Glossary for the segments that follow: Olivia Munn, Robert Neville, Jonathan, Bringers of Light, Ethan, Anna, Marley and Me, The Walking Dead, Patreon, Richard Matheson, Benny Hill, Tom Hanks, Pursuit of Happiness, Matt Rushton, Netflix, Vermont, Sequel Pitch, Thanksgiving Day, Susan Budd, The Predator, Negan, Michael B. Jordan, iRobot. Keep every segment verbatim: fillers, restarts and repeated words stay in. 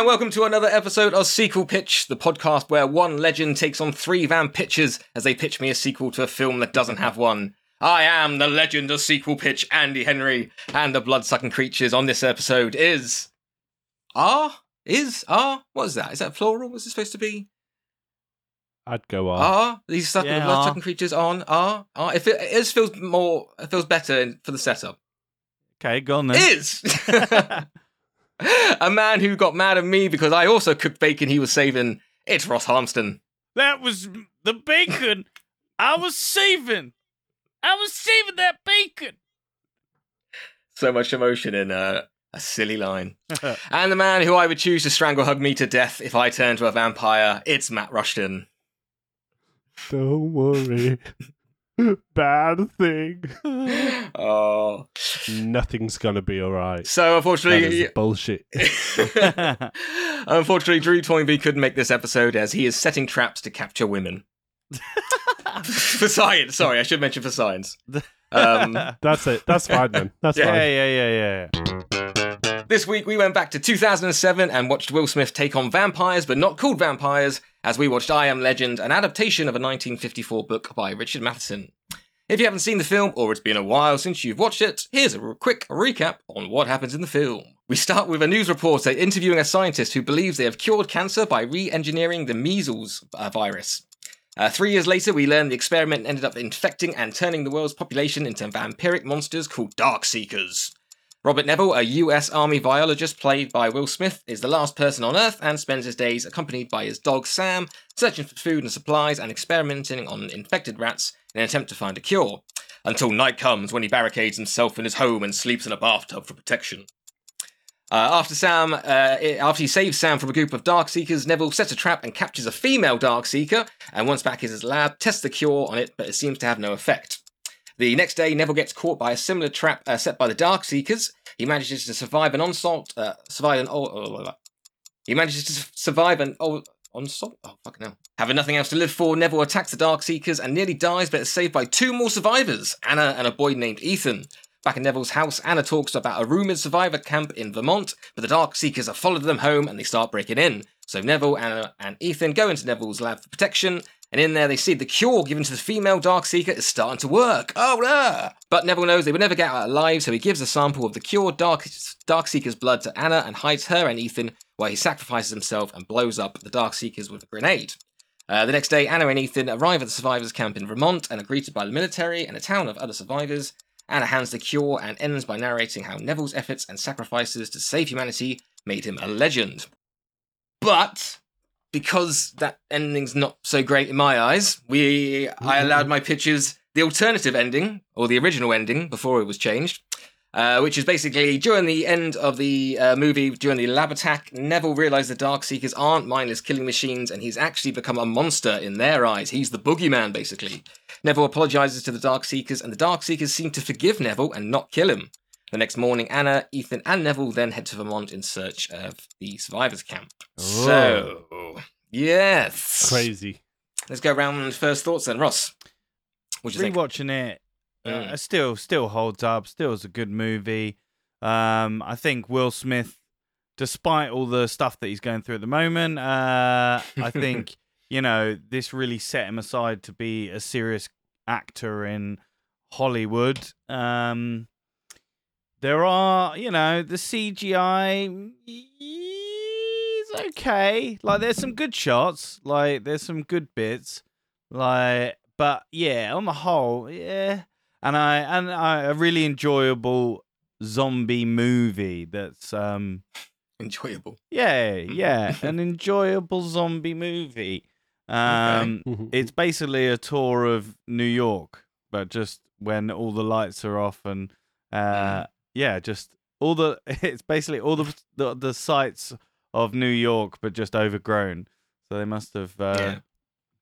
and welcome to another episode of Sequel Pitch, the podcast where one legend takes on three van pitches as they pitch me a sequel to a film that doesn't have one. I am the legend of Sequel Pitch, Andy Henry, and the blood-sucking creatures on this episode is... R? Is? R? What is that? Is that plural? Was it supposed to be? I'd go R. R? These sucking yeah, blood-sucking creatures on R? R? If it, it feels more... It feels better for the setup. Okay, go on then. Is! A man who got mad at me because I also cooked bacon he was saving. It's Ross Harmston. That was the bacon I was saving. I was saving that bacon. So much emotion in uh, a silly line. And the man who I would choose to strangle hug me to death if I turned to a vampire. It's Matt Rushton. Don't worry. Bad thing. Oh, nothing's gonna be all right. So unfortunately, that is bullshit. Unfortunately, Drew Toynbee couldn't make this episode as he is setting traps to capture women for science. Sorry, I should mention for science. Um, that's it. That's fine, man. That's yeah, fine. yeah, yeah, yeah, yeah. This week we went back to two thousand seven and watched Will Smith take on vampires, but not called vampires, as we watched I Am Legend, an adaptation of a nineteen fifty-four book by Richard Matheson. If you haven't seen the film, or it's been a while since you've watched it, here's a quick recap on what happens in the film. We start with a news reporter interviewing a scientist who believes they have cured cancer by re-engineering the measles uh, virus. Uh, three years later, we learn the experiment ended up infecting and turning the world's population into vampiric monsters called Darkseekers. Robert Neville, a U S Army biologist played by Will Smith, is the last person on Earth and spends his days accompanied by his dog Sam, searching for food and supplies and experimenting on infected rats in an attempt to find a cure. Until night comes when he barricades himself in his home and sleeps in a bathtub for protection. Uh, after Sam, uh, after he saves Sam from a group of Darkseekers, Neville sets a trap and captures a female Darkseeker, and once back in his lab, tests the cure on it, but it seems to have no effect. The next day, Neville gets caught by a similar trap uh, set by the Darkseekers. He manages to survive an onslaught. Uh, survive an. Oh, oh, oh. He manages to su- survive an oh, onslaught. Oh fucking hell! Having nothing else to live for, Neville attacks the Darkseekers and nearly dies, but is saved by two more survivors, Anna and a boy named Ethan. Back in Neville's house, Anna talks about a rumored survivor camp in Vermont, but the Darkseekers have followed them home and they start breaking in. So Neville, Anna, and Ethan go into Neville's lab for protection. And in there, they see the cure given to the female Darkseeker is starting to work. Oh, no! But Neville knows they will never get out alive, so he gives a sample of the cured Dark Darkseeker's blood to Anna and hides her and Ethan, while he sacrifices himself and blows up the Darkseekers with a grenade. Uh, the next day, Anna and Ethan arrive at the survivors' camp in Vermont and are greeted by the military and a town of other survivors. Anna hands the cure and ends by narrating how Neville's efforts and sacrifices to save humanity made him a legend. But... because that ending's not so great in my eyes, we mm. I allowed my pitches the alternative ending, or the original ending, before it was changed, uh, which is basically during the end of the uh, movie, during the lab attack, Neville realised the Darkseekers aren't mindless killing machines, and he's actually become a monster in their eyes. He's the boogeyman, basically. Neville apologises to the Darkseekers, and the Darkseekers seem to forgive Neville and not kill him. The next morning, Anna, Ethan, and Neville then head to Vermont in search of the survivors' camp. Ooh. So, yes. Crazy. Let's go around first thoughts then. Ross, what do you Rewatching think? Rewatching it, mm. uh, still still holds up. Still is a good movie. Um, I think Will Smith, despite all the stuff that he's going through at the moment, uh, I think, you know, this really set him aside to be a serious actor in Hollywood. Um There are, you know, the C G I is okay. Like, there's some good shots. Like, there's some good bits. Like, but yeah, on the whole, yeah. And I and I, a really enjoyable zombie movie. That's um enjoyable. Yeah, yeah, an enjoyable zombie movie. Um, okay. It's basically a tour of New York, but just when all the lights are off and uh. Yeah, just all the it's basically all the, the the sites of New York, but just overgrown. So they must have uh, yeah.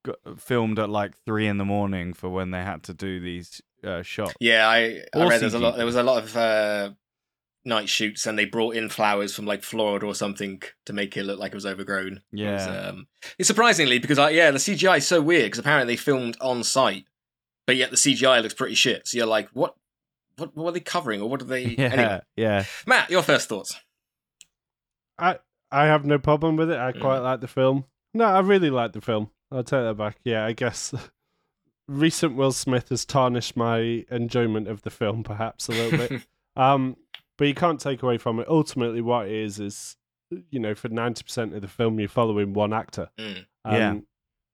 got, filmed at like three in the morning for when they had to do these uh, shots. Yeah, I, I read there's a lot. There was a lot of uh, night shoots, and they brought in flowers from like Florida or something to make it look like it was overgrown. Yeah, it was, um, it's surprisingly because I, yeah, the C G I is so weird because apparently they filmed on site, but yet the C G I looks pretty shit. So you're like, what? What, what are they covering, or what are they? Yeah, anyway. yeah. Matt, your first thoughts. I I have no problem with it. I yeah. quite like the film. No, I really like the film. I'll take that back. Yeah, I guess recent Will Smith has tarnished my enjoyment of the film perhaps a little bit. Um, but you can't take away from it. Ultimately, what it is is, you know, for ninety percent of the film, you're following one actor. Mm. Um, yeah.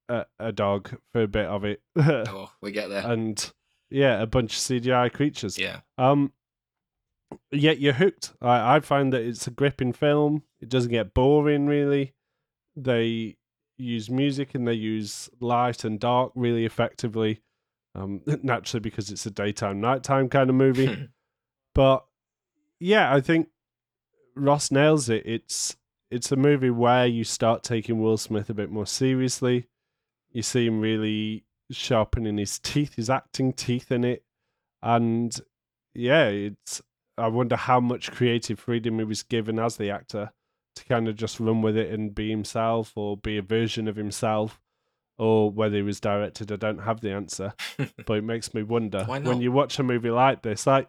A, a dog for a bit of it. Oh, we get there. And yeah, a bunch of C G I creatures. Yeah. Um. Yet you're hooked. I, I find that it's a gripping film. It doesn't get boring, really. They use music and they use light and dark really effectively. Um, naturally, because it's a daytime, nighttime kind of movie. But yeah, I think Ross nails it. It's it's a movie where you start taking Will Smith a bit more seriously. You see him really sharpening his teeth, his acting teeth in it. And yeah, it's. I wonder how much creative freedom he was given as the actor to kind of just run with it and be himself or be a version of himself, or whether he was directed. I don't have the answer, but it makes me wonder. Why not? When you watch a movie like this, like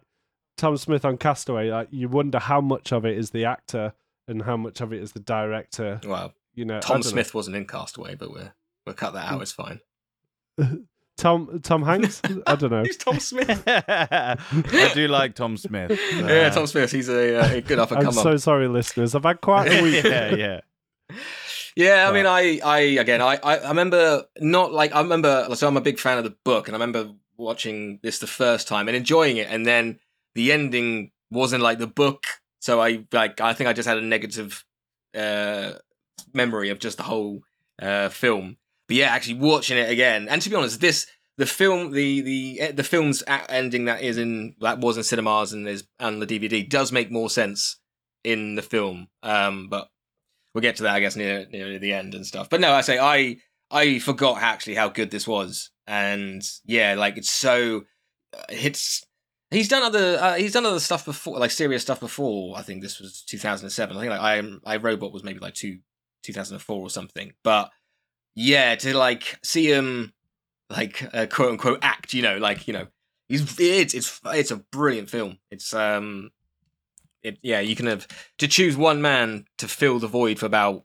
Tom Smith on Castaway, like you wonder how much of it is the actor and how much of it is the director. Well, you know, Tom Smith know. wasn't in Castaway, but we're, we'll cut that out. It's fine. Tom Tom Hanks? I don't know. Who's Tom Smith? I do like Tom Smith. Uh, yeah, Tom Smith. He's a, a good up and come up. I'm so sorry, listeners. I've had quite a week. yeah, yeah. Yeah, I mean, I, I again, I, I remember not like, I remember, so I'm a big fan of the book, and I remember watching this the first time and enjoying it, and then the ending wasn't like the book, so I, like, I think I just had a negative uh, memory of just the whole uh, film. But yeah, actually watching it again, and to be honest, this the film, the the the film's ending that is in that was in cinemas and is on the D V D does make more sense in the film. Um, but we'll get to that, I guess, near near the end and stuff. But no, I say I I forgot actually how good this was, and yeah, like it's so it hits. He's done other uh, he's done other stuff before, like serious stuff before. I think this was two thousand seven. I think like I Am I Robot was maybe like two two thousand four or something, but. Yeah, to like see him, like uh, quote unquote act, you know, like you know, he's it's it's it's a brilliant film. It's um, it yeah, you can have to choose one man to fill the void for about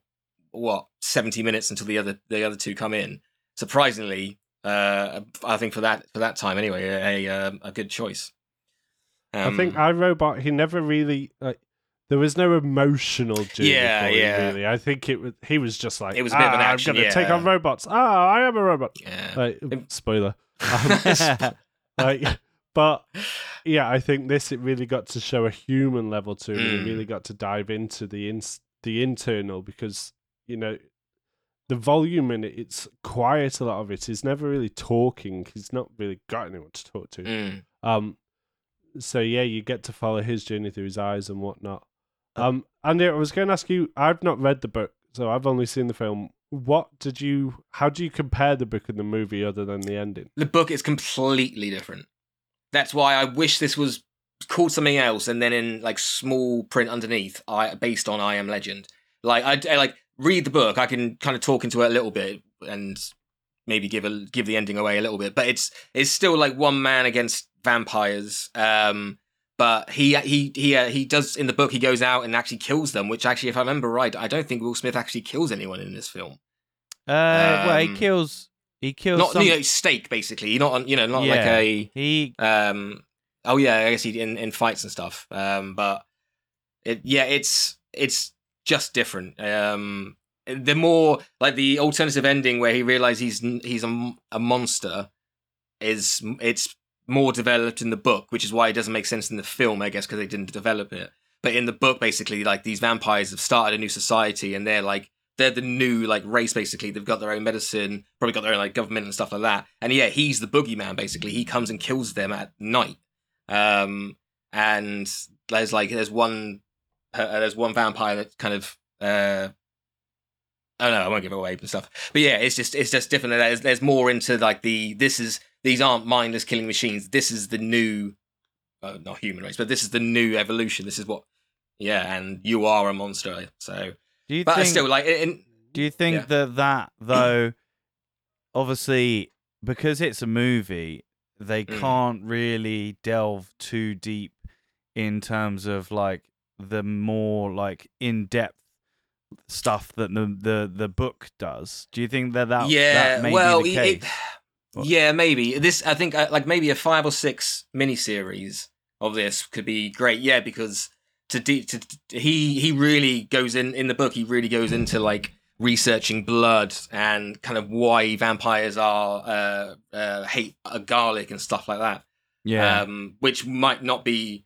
what seventy minutes until the other the other two come in. Surprisingly, uh, I think for that for that time anyway, a a, a good choice. Um, I think I Robot. He never really. Uh... There was no emotional journey yeah, for him, yeah. really. I think it was, he was just like, it was a bit ah, of an action, I'm going to yeah. take on robots. Ah, I am a robot. Yeah. Like, spoiler. Um, like, but, yeah, I think this, it really got to show a human level to him. Mm. It really got to dive into the in, the internal because, you know, the volume in it, it's quiet a lot of it. He's never really talking. He's not really got anyone to talk to. Mm. Um, so, yeah, you get to follow his journey through his eyes and whatnot. Um, Andy, I was going to ask you, I've not read the book, so I've only seen the film. What did you, how do you compare the book and the movie other than the ending? The book is completely different. That's why I wish this was called something else. And then in like small print underneath, I based on I Am Legend. Like I, I like read the book. I can kind of talk into it a little bit and maybe give a, give the ending away a little bit, but it's, it's still like one man against vampires. Um, But he he he uh, he does in the book. He goes out and actually kills them. Which actually, if I remember right, I don't think Will Smith actually kills anyone in this film. Uh, um, well, he kills he kills not some... you know, stake basically. Not on you know not yeah. like a he. Um, oh yeah, I guess he in, in fights and stuff. Um, but it yeah, it's it's just different. Um, the more like the alternative ending where he realizes he's he's a, a monster is it's. more developed in the book, which is why it doesn't make sense in the film, I guess, because they didn't develop it. But in the book, basically, like these vampires have started a new society, and they're like they're the new like race. Basically, they've got their own medicine, probably got their own like government and stuff like that. And yeah, he's the boogeyman. Basically, he comes and kills them at night. Um, and there's like there's one uh, there's one vampire that kind of uh, I don't know. I won't give it away and stuff. But yeah, it's just it's just different. There's there's more into like the this is. These aren't mindless killing machines. This is the new, uh, not human race, but this is the new evolution. This is what, yeah, and you are a monster. So, do you but think, still, like, in, do you think yeah. that that though, obviously, because it's a movie, they mm. can't really delve too deep in terms of like the more like in depth stuff that the the, the book does. Do you think that that, yeah, that may well, be the case? It, it, yeah, maybe. This, I think, uh, like maybe a five or six miniseries of this could be great. Yeah, because to, de- to he he really goes in in the book. He really goes into like researching blood and kind of why vampires are uh, uh, hate garlic and stuff like that. Yeah, um, which might not be.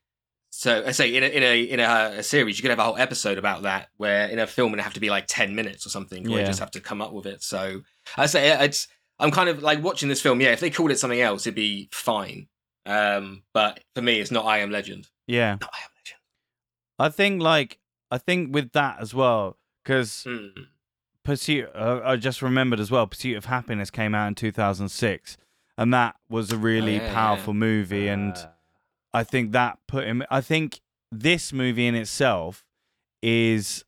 So I say in a in a in a, a series, you could have a whole episode about that. Where in a film, it'd have to be like ten minutes or something. Or yeah. You just have to come up with it. So I say it's. I'm kind of like watching this film. Yeah, if they called it something else, it'd be fine. Um, but for me, it's not I Am Legend. Yeah, not I Am Legend. I think like I think with that as well because mm. Pursuit. Uh, I just remembered as well. Pursuit of Happiness came out in two thousand six, and that was a really oh, yeah, powerful yeah. movie uh... and. I think that put him. I think this movie in itself is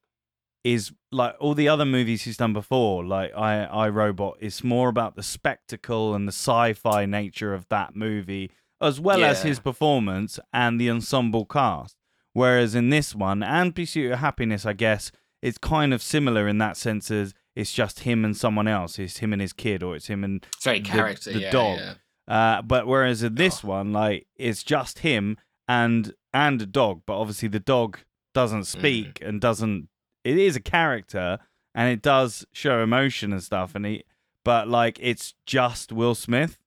is like all the other movies he's done before, like I, I Robot. It's more about the spectacle and the sci-fi nature of that movie, as well yeah. as his performance and the ensemble cast. Whereas in this one and Pursuit of Happiness, I guess it's kind of similar in that sense as it's just him and someone else. It's him and his kid, or it's him and Sorry, the, character, the yeah, dog. Yeah. Uh, but whereas in this oh. one, like it's just him and and a dog, but obviously the dog doesn't speak mm. and doesn't. It is a character, and it does show emotion and stuff. And he, but like it's just Will Smith,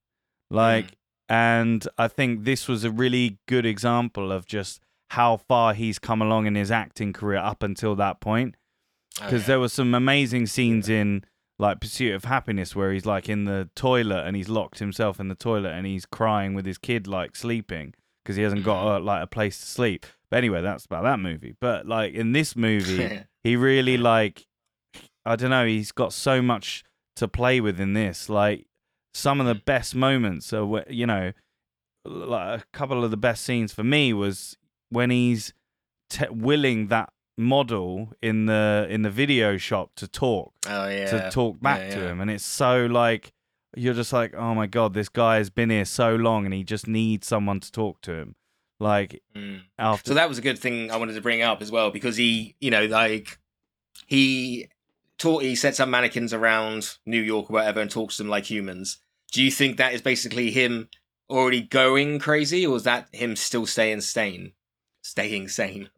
like. Mm. And I think this was a really good example of just how far he's come along in his acting career up until that point, because oh, yeah. there were some amazing scenes yeah. in. Like Pursuit of Happiness, where he's like in the toilet and he's locked himself in the toilet and he's crying with his kid, like sleeping because he hasn't got a, like a place to sleep. But anyway, that's about that movie. But like in this movie, he really like, I don't know, he's got so much to play with in this. Like some of the best moments are, you know, like a couple of the best scenes for me was when he's t- willing that model in the in the video shop to talk oh, yeah. to talk back yeah, yeah. to him, and it's so like you're just like, oh my god, this guy has been here so long and he just needs someone to talk to him like mm. after. So that was a good thing I wanted to bring up as well, because he, you know, like he taught he sets up mannequins around New York or whatever and talks to them like humans. Do you think that is basically him already going crazy, or is that him still staying sane staying sane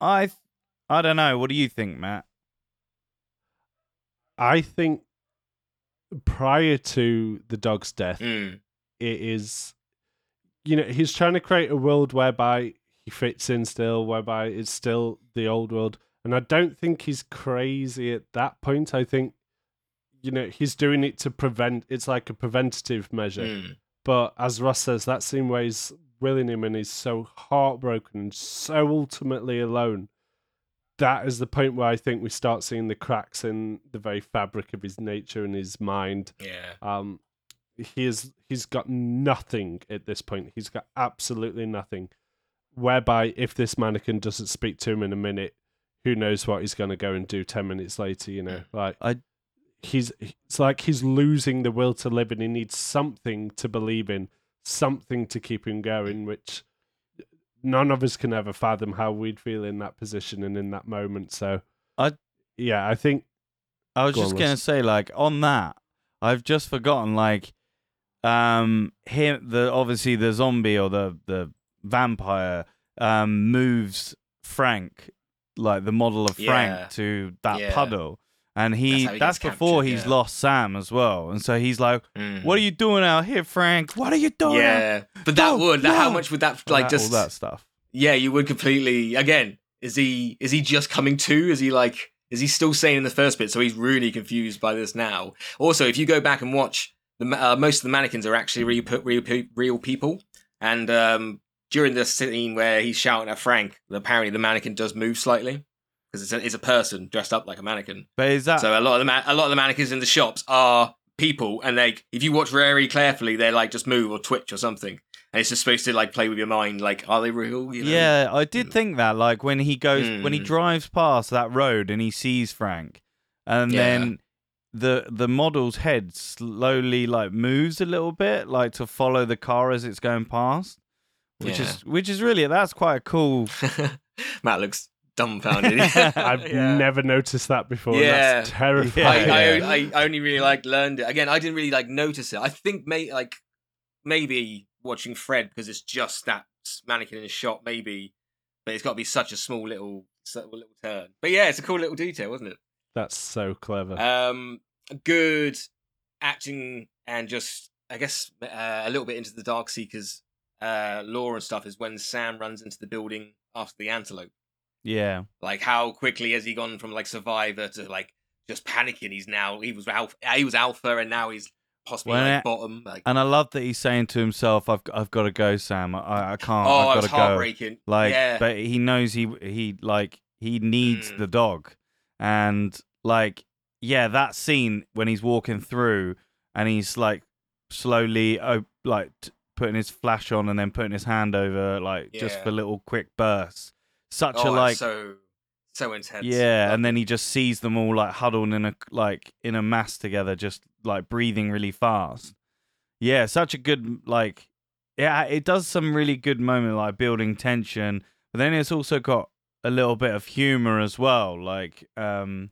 I th- I don't know. What do you think, Matt? I think prior to the dog's death, mm. it is, you know, he's trying to create a world whereby he fits in still, whereby it's still the old world. And I don't think he's crazy at that point. I think, you know, he's doing it to prevent, it's like a preventative measure. Mm. But as Ross says, that scene where he's willing him and he's so heartbroken and so ultimately alone, that is the point where I think we start seeing the cracks in the very fabric of his nature and his mind. Yeah. Um, he is, he's got nothing at this point. He's got absolutely nothing. Whereby if this mannequin doesn't speak to him in a minute, who knows what he's going to go and do ten minutes later, you know? Like, I... he's, it's like he's losing the will to live and he needs something to believe in, something to keep him going, which none of us can ever fathom how we'd feel in that position and in that moment. So I yeah I think I was Go just on, gonna Ross. Say like on that I've just forgotten like um him the obviously the zombie or the the vampire um moves Frank, like the model of Frank yeah. to that yeah. puddle. And he that's, he that's before he's yeah. lost Sam as well. And so he's like, mm. what are you doing out here, Frank? What are you doing? Yeah. But that oh, would, no. how much would that, like, that, just. All that stuff. Yeah, you would completely. Again, is he is he just coming to? Is he like, is he still sane in the first bit? So he's really confused by this now. Also, if you go back and watch, the uh, most of the mannequins are actually real, real, real people. And um, during the scene where he's shouting at Frank, apparently the mannequin does move slightly. Because it's a, it's a person dressed up like a mannequin. But is that so? A lot of the man- a lot of the mannequins in the shops are people, and they, if you watch very carefully, they like just move or twitch or something, and it's just supposed to like play with your mind, like are they real? You know? Yeah, I did mm. think that. Like when he goes, mm. when he drives past that road and he sees Frank, and yeah. then the the model's head slowly like moves a little bit, like to follow the car as it's going past, which yeah. is which is really that's quite a cool. Matt looks. dumbfounded. I've yeah. never noticed that before. Yeah. That's terrifying. I, I, I only really like learned it. Again, I didn't really like notice it. I think may, like maybe watching Fred, because it's just that mannequin in a shot, maybe, but it's got to be such a small little, little turn. But yeah, it's a cool little detail, wasn't it? That's so clever. Um, good acting and just, I guess, uh, a little bit into the Darkseekers uh, lore and stuff is when Sam runs into the building after the antelope. Yeah. Like, how quickly has he gone from, like, survivor to, like, just panicking? He's now, he was alpha, he was alpha and now he's possibly, well, like, bottom. Like, and I love that he's saying to himself, I've I've got to go, Sam. I, I can't, oh, I've got to go. Oh, heartbreaking. Like, yeah. But he knows he, he like, he needs mm. the dog. And, like, yeah, that scene when he's walking through and he's, like, slowly, oh, like, t- putting his flash on and then putting his hand over, like, yeah. just for little quick bursts. Such oh, a, like... so, so intense. Yeah, like, and then he just sees them all, like, huddled in a, like, in a mass together, just, like, breathing really fast. Yeah, such a good, like... Yeah, it does some really good moment, like, building tension. But then it's also got a little bit of humor as well, like... um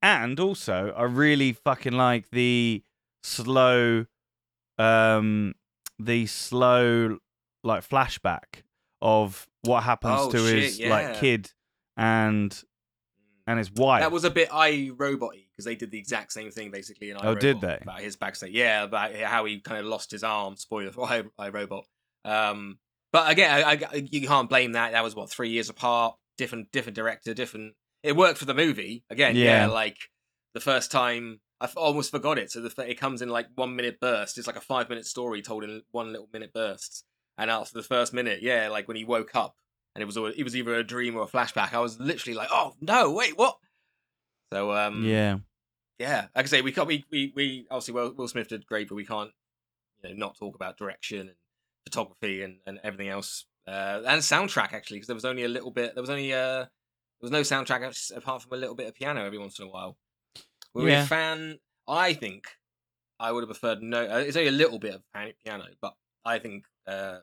And also, I really fucking like the slow... um the slow, like, flashback of... what happens oh, to shit, his yeah. like kid and and his wife. That was a bit iRobot-y, because they did the exact same thing basically in iRobot. Oh, did they? About his backstory. Yeah, about how he kind of lost his arm. Spoiler for iRobot. Um, but again, I, I, you can't blame that. That was what, three years apart, different different director, different. It worked for the movie. Again, yeah, yeah like the first time I almost forgot it. So the, it comes in like one minute burst. It's like a five minute story told in one little minute bursts. And after the first minute, yeah, like when he woke up and it was all, it was either a dream or a flashback, I was literally like, oh, no, wait, what? So, um, yeah. Yeah. Like I say, we can't, we, we, we obviously, Will, Will Smith did great, but we can't, you know, not talk about direction and photography and, and everything else. Uh, and soundtrack, actually, because there was only a little bit, there was only, uh, there was no soundtrack apart from a little bit of piano every once in a while. Were yeah. we a fan? I think I would have preferred no, uh, it's only a little bit of piano, but I think, Uh,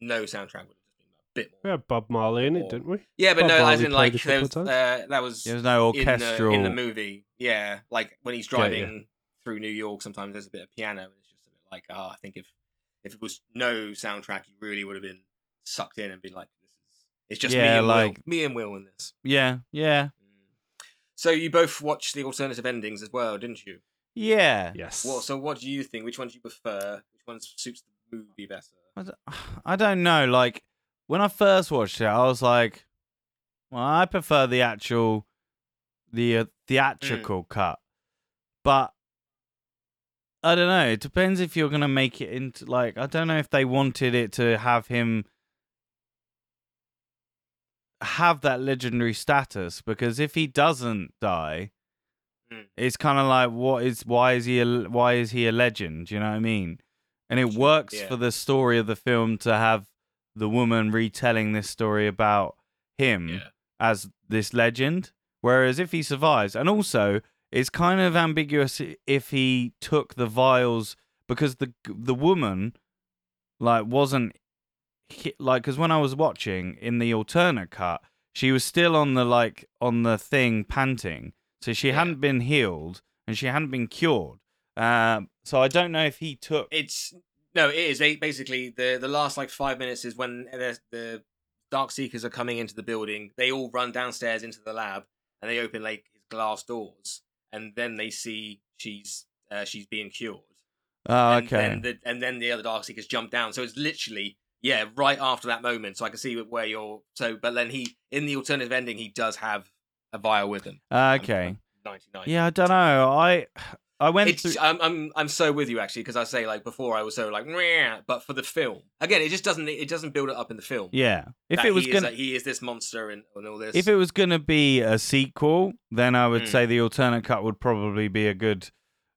no soundtrack would have been a bit more. We had Bob Marley in it, didn't we? Yeah, but Bob no, Marley as in like there was, uh, that was there was no orchestral in the, in the movie. Yeah, like when he's driving yeah, yeah. through New York, sometimes there's a bit of piano, and it's just a bit like, ah, oh, I think if if it was no soundtrack, you really would have been sucked in and been like, this is it's just yeah, me and like, Will, me and Will in this. Yeah, yeah. So you both watched the alternative endings as well, didn't you? Yeah. Yes. Well, so what do you think? Which one do you prefer? Which one suits the movie better? I don't know. Like, when I first watched it, I was like, well, I prefer the actual, the uh, theatrical mm. cut. But I don't know. It depends if you're going to make it into, like, I don't know if they wanted it to have him have that legendary status, because if he doesn't die, mm. it's kind of like, what is, why is he, a, why is he a legend? Do you know what I mean? And it works yeah. for the story of the film to have the woman retelling this story about him yeah. as this legend. Whereas if he survives, and also it's kind of ambiguous if he took the vials, because the the woman like wasn't hit, like, because when I was watching in the alternate cut, she was still on the like on the thing panting, so she yeah. hadn't been healed and she hadn't been cured. Um, so I don't know if he took. It's no, it is they, basically the the last like five minutes is when the Darkseekers are coming into the building. They all run downstairs into the lab and they open like his glass doors, and then they see she's uh, she's being cured. Oh, and okay. Then the, and then the other Darkseekers jump down. So it's literally yeah, right after that moment. So I can see where you're. So, but then he in the alternative ending he does have a vial with him. Uh, okay. ninety-nine Yeah, I don't know. I. I went. It's, through... I'm I'm I'm so with you actually, because I say like before I was so like, but for the film again, it just doesn't it doesn't build it up in the film. Yeah, if it was he gonna is, like, he is this monster and, and all this. If it was gonna be a sequel, then I would mm. say the alternate cut would probably be a good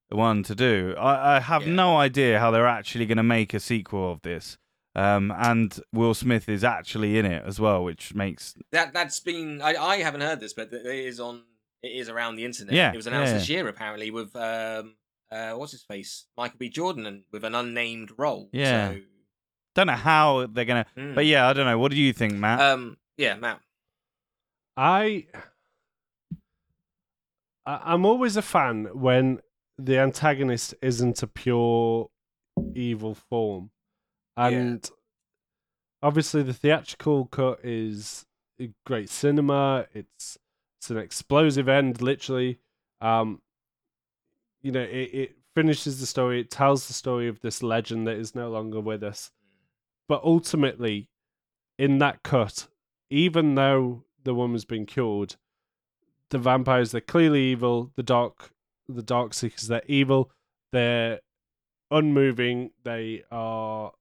one to do. I, I have yeah. no idea how they're actually gonna make a sequel of this. Um, and Will Smith is actually in it as well, which makes that that's been I I haven't heard this, but it is on. It is around the internet. Yeah, it was announced yeah, yeah. this year, apparently, with um, uh, what's his face, Michael B. Jordan, and with an unnamed role. Yeah, so... don't know how they're gonna. Mm. But yeah, I don't know. What do you think, Matt? Um, yeah, Matt. I, I'm always a fan when the antagonist isn't a pure evil form. And yeah. obviously the theatrical cut is great cinema. It's it's an explosive end, literally. Um, you know, it, it finishes the story. It tells the story of this legend that is no longer with us. But ultimately, in that cut, even though the woman's been cured, the vampires, they're clearly evil. The dark, the Darkseekers, they're evil. They're unmoving. They are,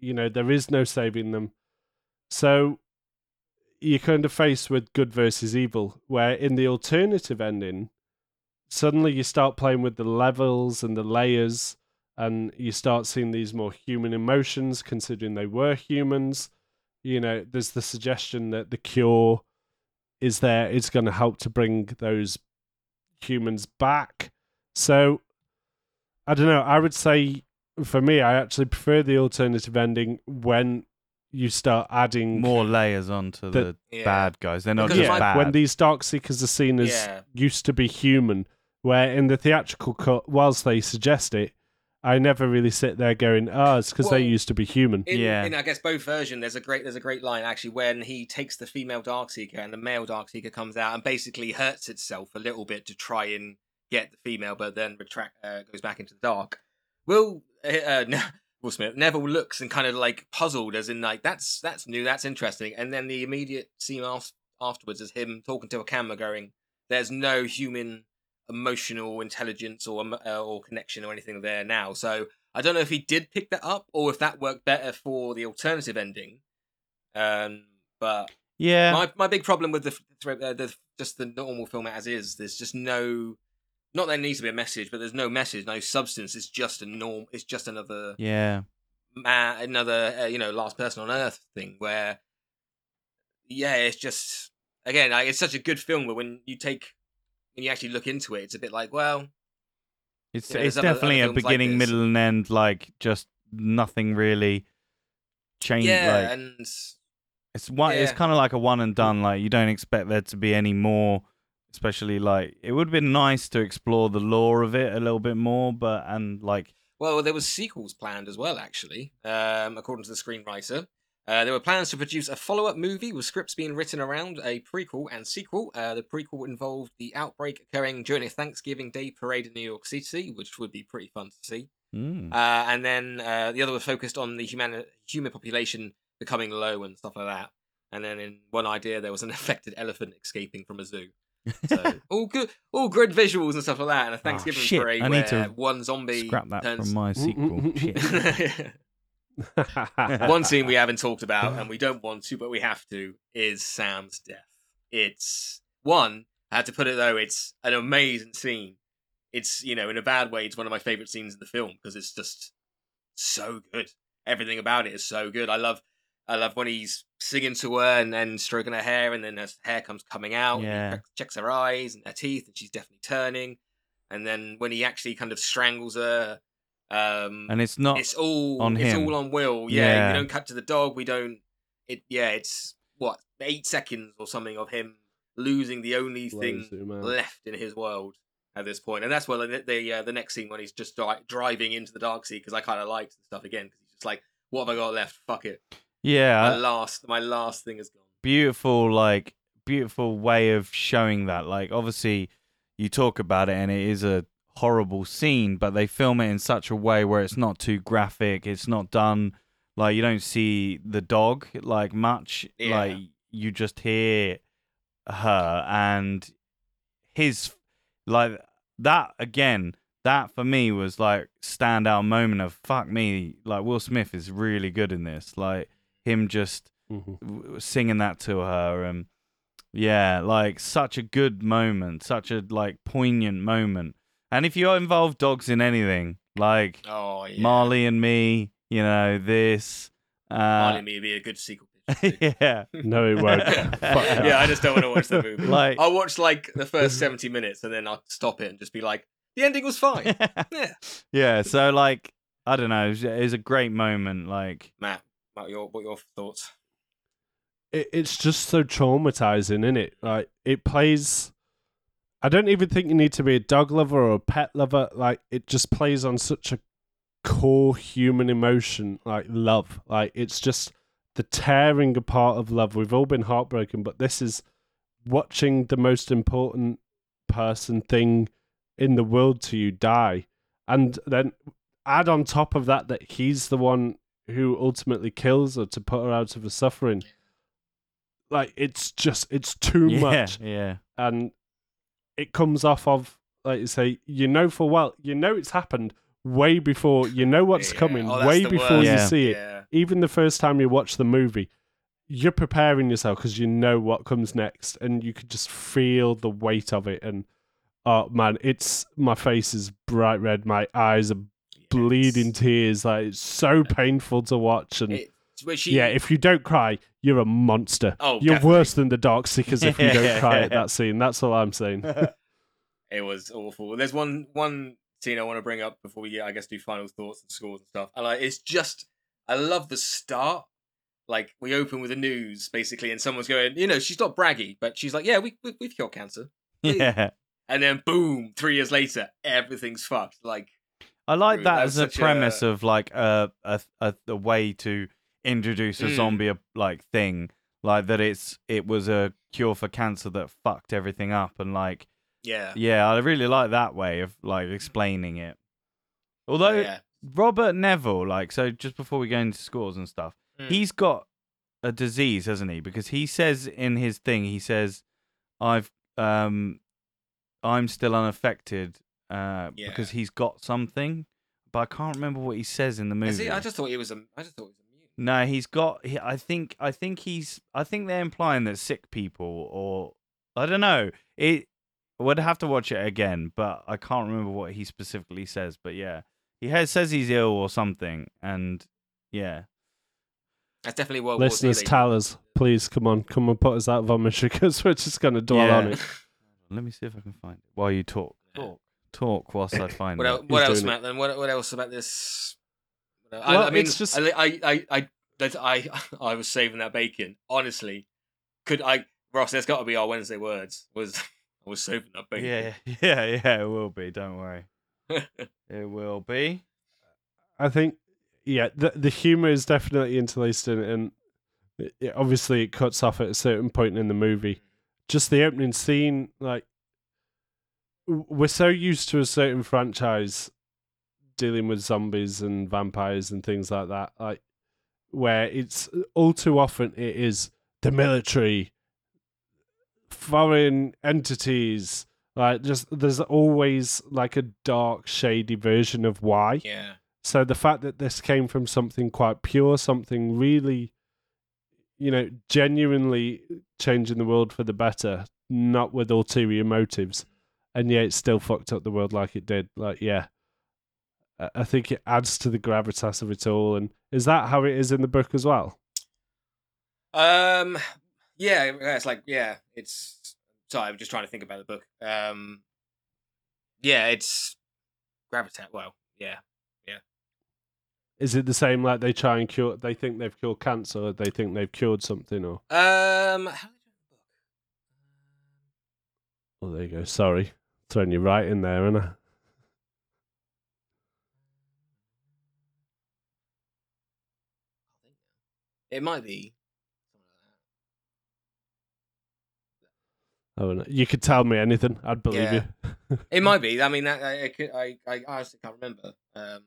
you know, there is no saving them. So you're kind of faced with good versus evil, where in the alternative ending, suddenly you start playing with the levels and the layers, and you start seeing these more human emotions, considering they were humans. You know, there's the suggestion that the cure is there. It's going to help to bring those humans back. So, I don't know. I would say, for me, I actually prefer the alternative ending when you start adding more layers onto the, the yeah. bad guys. They're not because just yeah. bad. When these Darkseekers are seen as yeah. used to be human, where in the theatrical cut, whilst they suggest it, I never really sit there going, "Oh, it's because well, they used to be human." In, yeah, in I guess both versions, there's a great, there's a great line actually when he takes the female Darkseeker and the male Darkseeker comes out and basically hurts itself a little bit to try and get the female, but then retract uh, goes back into the dark. Will uh, Will Smith Neville looks and kind of like puzzled, as in like that's that's new, that's interesting. And then the immediate scene afterwards is him talking to a camera, going, "There's no human emotional intelligence or uh, or connection or anything there now." So I don't know if he did pick that up or if that worked better for the alternative ending. Um, but yeah, my my big problem with the, uh, the just the normal film as is, there's just no, not that there needs to be a message, but there's no message, no substance. It's just a norm. It's just another yeah, ma- another uh, you know, last person on earth thing where yeah, it's just again, like, it's such a good film, but when you take when you actually look into it, it's a bit like, well, it's you know, it's other, definitely other a beginning, like middle, and end. Like just nothing really changed. Yeah, like, and it's one. Yeah. It's kind of like a one and done. Like you don't expect there to be any more. Especially like it would have been nice to explore the lore of it a little bit more, but and like well, there was sequels planned as well. Actually, um, according to the screenwriter. Uh, there were plans to produce a follow-up movie with scripts being written around a prequel and sequel. Uh, the prequel involved the outbreak occurring during a Thanksgiving Day parade in New York City, which would be pretty fun to see. Mm. Uh, and then uh, the other was focused on the human human population becoming low and stuff like that. And then in one idea, there was an affected elephant escaping from a zoo. So all good, all good visuals and stuff like that. And a Thanksgiving oh, shit. parade I where need to one zombie scrap that turns... from my sequel. Shit. One scene we haven't talked about and we don't want to but we have to is Sam's death. It's one I had to put it though it's an amazing scene. It's, you know, in a bad way it's one of my favourite scenes in the film because it's just so good. Everything about it is so good. I love I love when he's singing to her and then stroking her hair and then her hair comes coming out yeah. and he checks her eyes and her teeth and she's definitely turning, and then when he actually kind of strangles her. Um, and it's not. It's all on him. It's all on Will. Yeah, yeah, we don't cut to the dog. We don't. It. Yeah, it's what eight seconds or something of him losing the only thing left in his world at this point, and that's why the the, uh, the next scene when he's just di- driving into the dark sea because I kind of liked the stuff again because he's just like, what have I got left? Fuck it. Yeah. My last. My last thing is gone. Beautiful, like beautiful way of showing that. Like obviously, you talk about it, and it is a horrible scene, but they film it in such a way where it's not too graphic. It's not done like you don't see the dog like much. Yeah. Like you just hear her and his like that again. That for me was like standout moment of fuck me. Like Will Smith is really good in this. Like him just mm-hmm. singing that to her and yeah, like such a good moment, such a like poignant moment. And if you involve dogs in anything, like oh, yeah. Marley and Me, you know, this. Uh... Marley and Me would be a good sequel. yeah. No, it won't. yeah, I just don't want to watch the movie. Like... I'll watch, like, the first seventy minutes and then I'll stop it and just be like, the ending was fine. yeah. yeah, so, like, I don't know. It was, it was a great moment. Like, Matt, Matt your, what are your thoughts? it, it's just so traumatizing, isn't it? Like, it plays. I don't even think you need to be a dog lover or a pet lover. Like, it just plays on such a core human emotion, like love. Like, it's just the tearing apart of love. We've all been heartbroken, but this is watching the most important person thing in the world to you die. And then add on top of that that he's the one who ultimately kills her to put her out of her suffering. Like, it's just, it's too yeah, much. Yeah. And it comes off of, like you say, you know for well, you know it's happened way before, you know what's yeah. coming, oh, way before yeah. you see it. Yeah. Even the first time you watch the movie, you're preparing yourself because you know what comes next, and you could just feel the weight of it. And oh man, it's, my face is bright red, my eyes are bleeding it's, tears. Like, it's so painful to watch. And it, she, yeah, if you don't cry, you're a monster. Oh, you're definitely worse than the Darkseekers if you don't cry at that scene. That's all I'm saying. It was awful. There's one one scene I want to bring up before we get, I guess, do final thoughts and scores and stuff. And like, it's just, I love the start. Like, we open with the news basically, and someone's going, you know, she's not braggy, but she's like, yeah, we, we we've cured cancer. Yeah. And then boom, three years later, everything's fucked. Like, I like that, that as a premise a... of like a, a a a way to introduce a mm. zombie like thing, like that it's it was a cure for cancer that fucked everything up, and like yeah, yeah, I really like that way of like explaining it. Although oh, yeah. Robert Neville, like, so just before we go into scores and stuff, mm. he's got a disease, hasn't he? Because he says in his thing, he says, "I've um, I'm still unaffected." Uh, yeah. Because he's got something, but I can't remember what he says in the movie. He, I just thought he was a. I just thought he was a mutant. No, he's got. He, I think. I think he's. I think they're implying that sick people, or I don't know. It. I would have to watch it again, but I can't remember what he specifically says. But yeah, he has, says he's ill or something, and yeah, that's definitely what. Listeners, tell us, please. Come on, come and put us out of our misery, because we're just going to dwell yeah. on it. Let me see if I can find it while you talk. Talk. Talk whilst I find what, el- what else, Matt? It. Then what? What else about this? I, well, I mean, it's just... I, I, I, I, I, I was saving that bacon. Honestly, could I, Ross? That's got to be our Wednesday words. Was I was saving that bacon? Yeah, yeah, yeah. It will be. Don't worry. It will be. I think. Yeah, the the humour is definitely interlaced in it, and it, obviously it cuts off at a certain point in the movie. Just the opening scene, like. We're so used to a certain franchise dealing with zombies and vampires and things like that, like where it's all too often it is the military, foreign entities, like just there's always like a dark, shady version of why. Yeah. So the fact that this came from something quite pure, something really, you know, genuinely changing the world for the better, not with ulterior motives. And yeah, it still fucked up the world like it did. Like, yeah, I think it adds to the gravitas of it all. And is that how it is in the book as well? Um, yeah, it's like, yeah, it's. Sorry, I'm just trying to think about the book. Um, yeah, it's gravitas. Well, yeah, yeah. Is it the same? Like they try and cure. They think they've cured cancer. Or they think they've cured something. Or um. Oh, there you go. Sorry. Throwing you right in there, Anna. It might be. Oh, you could tell me anything. I'd believe yeah. you. It might be. I mean, that, I, I, I honestly can't remember. Um,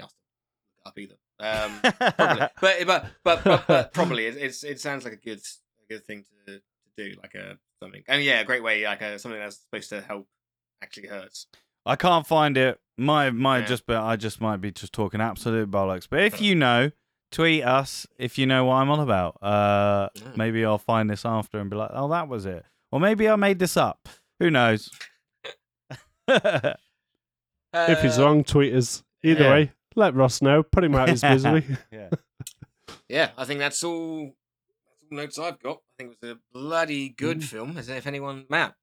I can't be asked to look up either. Um, probably. But, but, but, but, but probably it, it's, it sounds like a good, a good thing to, to do, like a something. And yeah, a great way, like a, something that's supposed to help actually hurts. I can't find it. My my yeah. just, but I just might be just talking absolute bollocks. But if you know, tweet us if you know what I'm on about. Uh, yeah. Maybe I'll find this after and be like, oh, that was it. Or maybe I made this up. Who knows? uh, if he's wrong, tweet us. Either yeah. way, let Ross know. Put him out his misery. yeah. yeah, I think that's all. Notes I've got. I think it was a bloody good mm. film. As if anyone, Matt,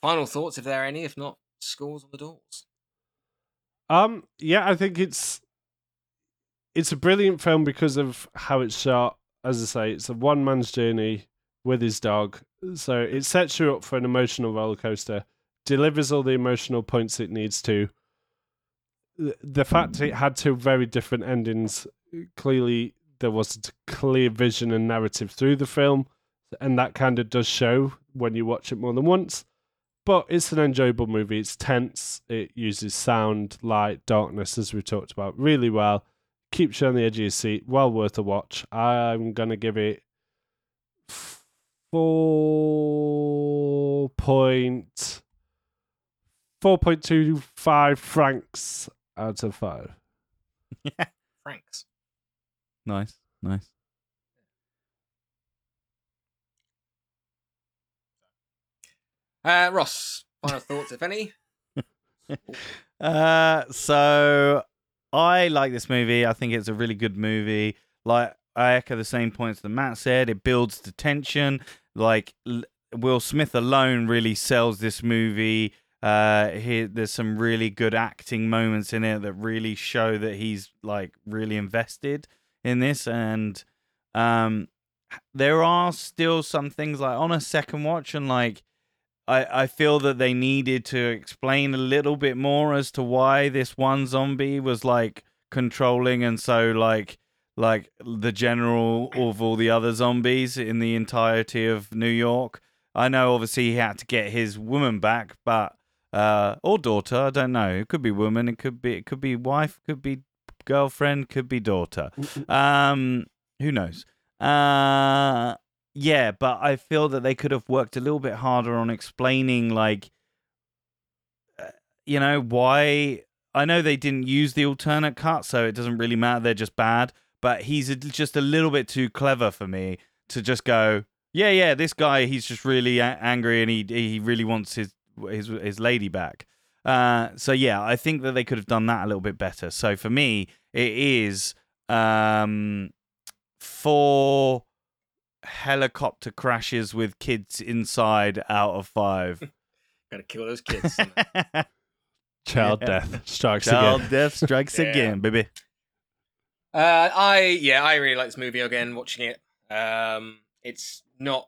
final thoughts if there are any. If not, scores on the doors. Um, yeah, I think it's it's a brilliant film because of how it's shot. as I say, it's a one man's journey with his dog. So it sets you up for an emotional roller coaster, delivers all the emotional points it needs to. The fact it had two very different endings, clearly there was a clear vision and narrative through the film, and that kind of does show when you watch it more than once. But it's an enjoyable movie. It's tense. It uses sound, light, darkness, as we talked about, really well. Keeps you on the edge of your seat. Well worth a watch. I'm going to give it four point four point two five francs out of five. Yeah, francs. Nice, nice. Uh, Ross, final thoughts, if any? uh, so I like this movie. I think it's a really good movie. Like, I echo the same points that Matt said. It builds the tension. Like, L- Will Smith alone really sells this movie. Uh, he, there's some really good acting moments in it that really show that he's like really invested in this. And um, there are still some things like on a second watch and like, I, I feel that they needed to explain a little bit more as to why this one zombie was like controlling and so like like the general of all the other zombies in the entirety of New York. I know obviously he had to get his woman back, but uh, or daughter, I don't know. It could be woman, it could be it could be wife, could be girlfriend, could be daughter. Um, who knows? Uh Yeah, but I feel that they could have worked a little bit harder on explaining, like, uh, you know, why... I know they didn't use the alternate cut, so it doesn't really matter. They're just bad. But he's a, just a little bit too clever for me to just go, yeah, yeah, this guy, he's just really a- angry and he he really wants his his, his lady back. Uh, so, yeah, I think that they could have done that a little bit better. So, for me, it is um, for... helicopter crashes with kids inside out of five. Gotta kill those kids. Child yeah. death strikes Child again. Child death strikes yeah. again, baby. Uh, I yeah, I really like this movie again. Watching it, um, it's not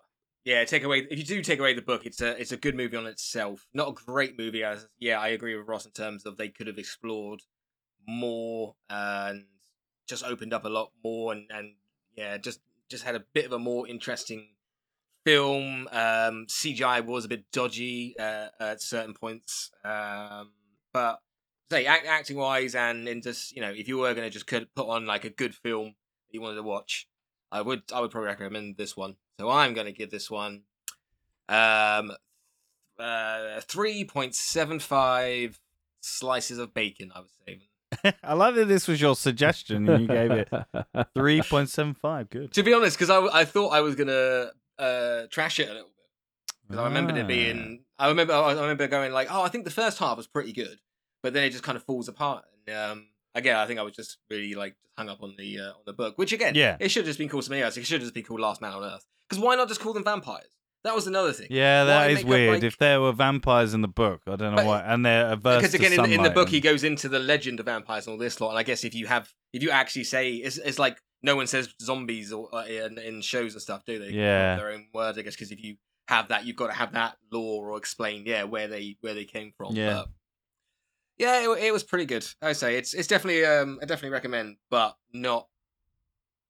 yeah. Take away if you do take away the book, it's a it's a good movie on itself. Not a great movie, as yeah, I agree with Ross in terms of they could have explored more and just opened up a lot more and and yeah, just. Just had a bit of a more interesting film. Um, C G I was a bit dodgy uh, at certain points, um, but say act, acting wise, and in just you know, if you were going to just put on like a good film that you wanted to watch, I would I would probably recommend this one. So I'm going to give this one um, uh, three point seven five slices of bacon. I would say. I love that this was your suggestion and you gave it three point seven five. Good. To be honest, because I, I thought I was going to uh, trash it a little bit. Because ah. I remembered it being... I remember I remember going like, oh, I think the first half was pretty good. But then it just kind of falls apart. And um, again, I think I was just really like hung up on the uh, on the book. Which again, yeah. It should have just been called something else. It should have just been called Last Man on Earth. Because why not just call them vampires? That was another thing. Yeah, that why is weird. Up, like... If there were vampires in the book, I don't know but, why. And they're averse because again, to sunlight in, in the book, and... he goes into the legend of vampires and all this lot. And I guess if you have, if you actually say, it's, it's like no one says zombies or uh, in, in shows and stuff, do they? Yeah, their own words, I guess. Because if you have that, you've got to have that lore or explain, yeah, where they where they came from. Yeah, but, yeah, it, it was pretty good. I say it's it's definitely um I definitely recommend, but not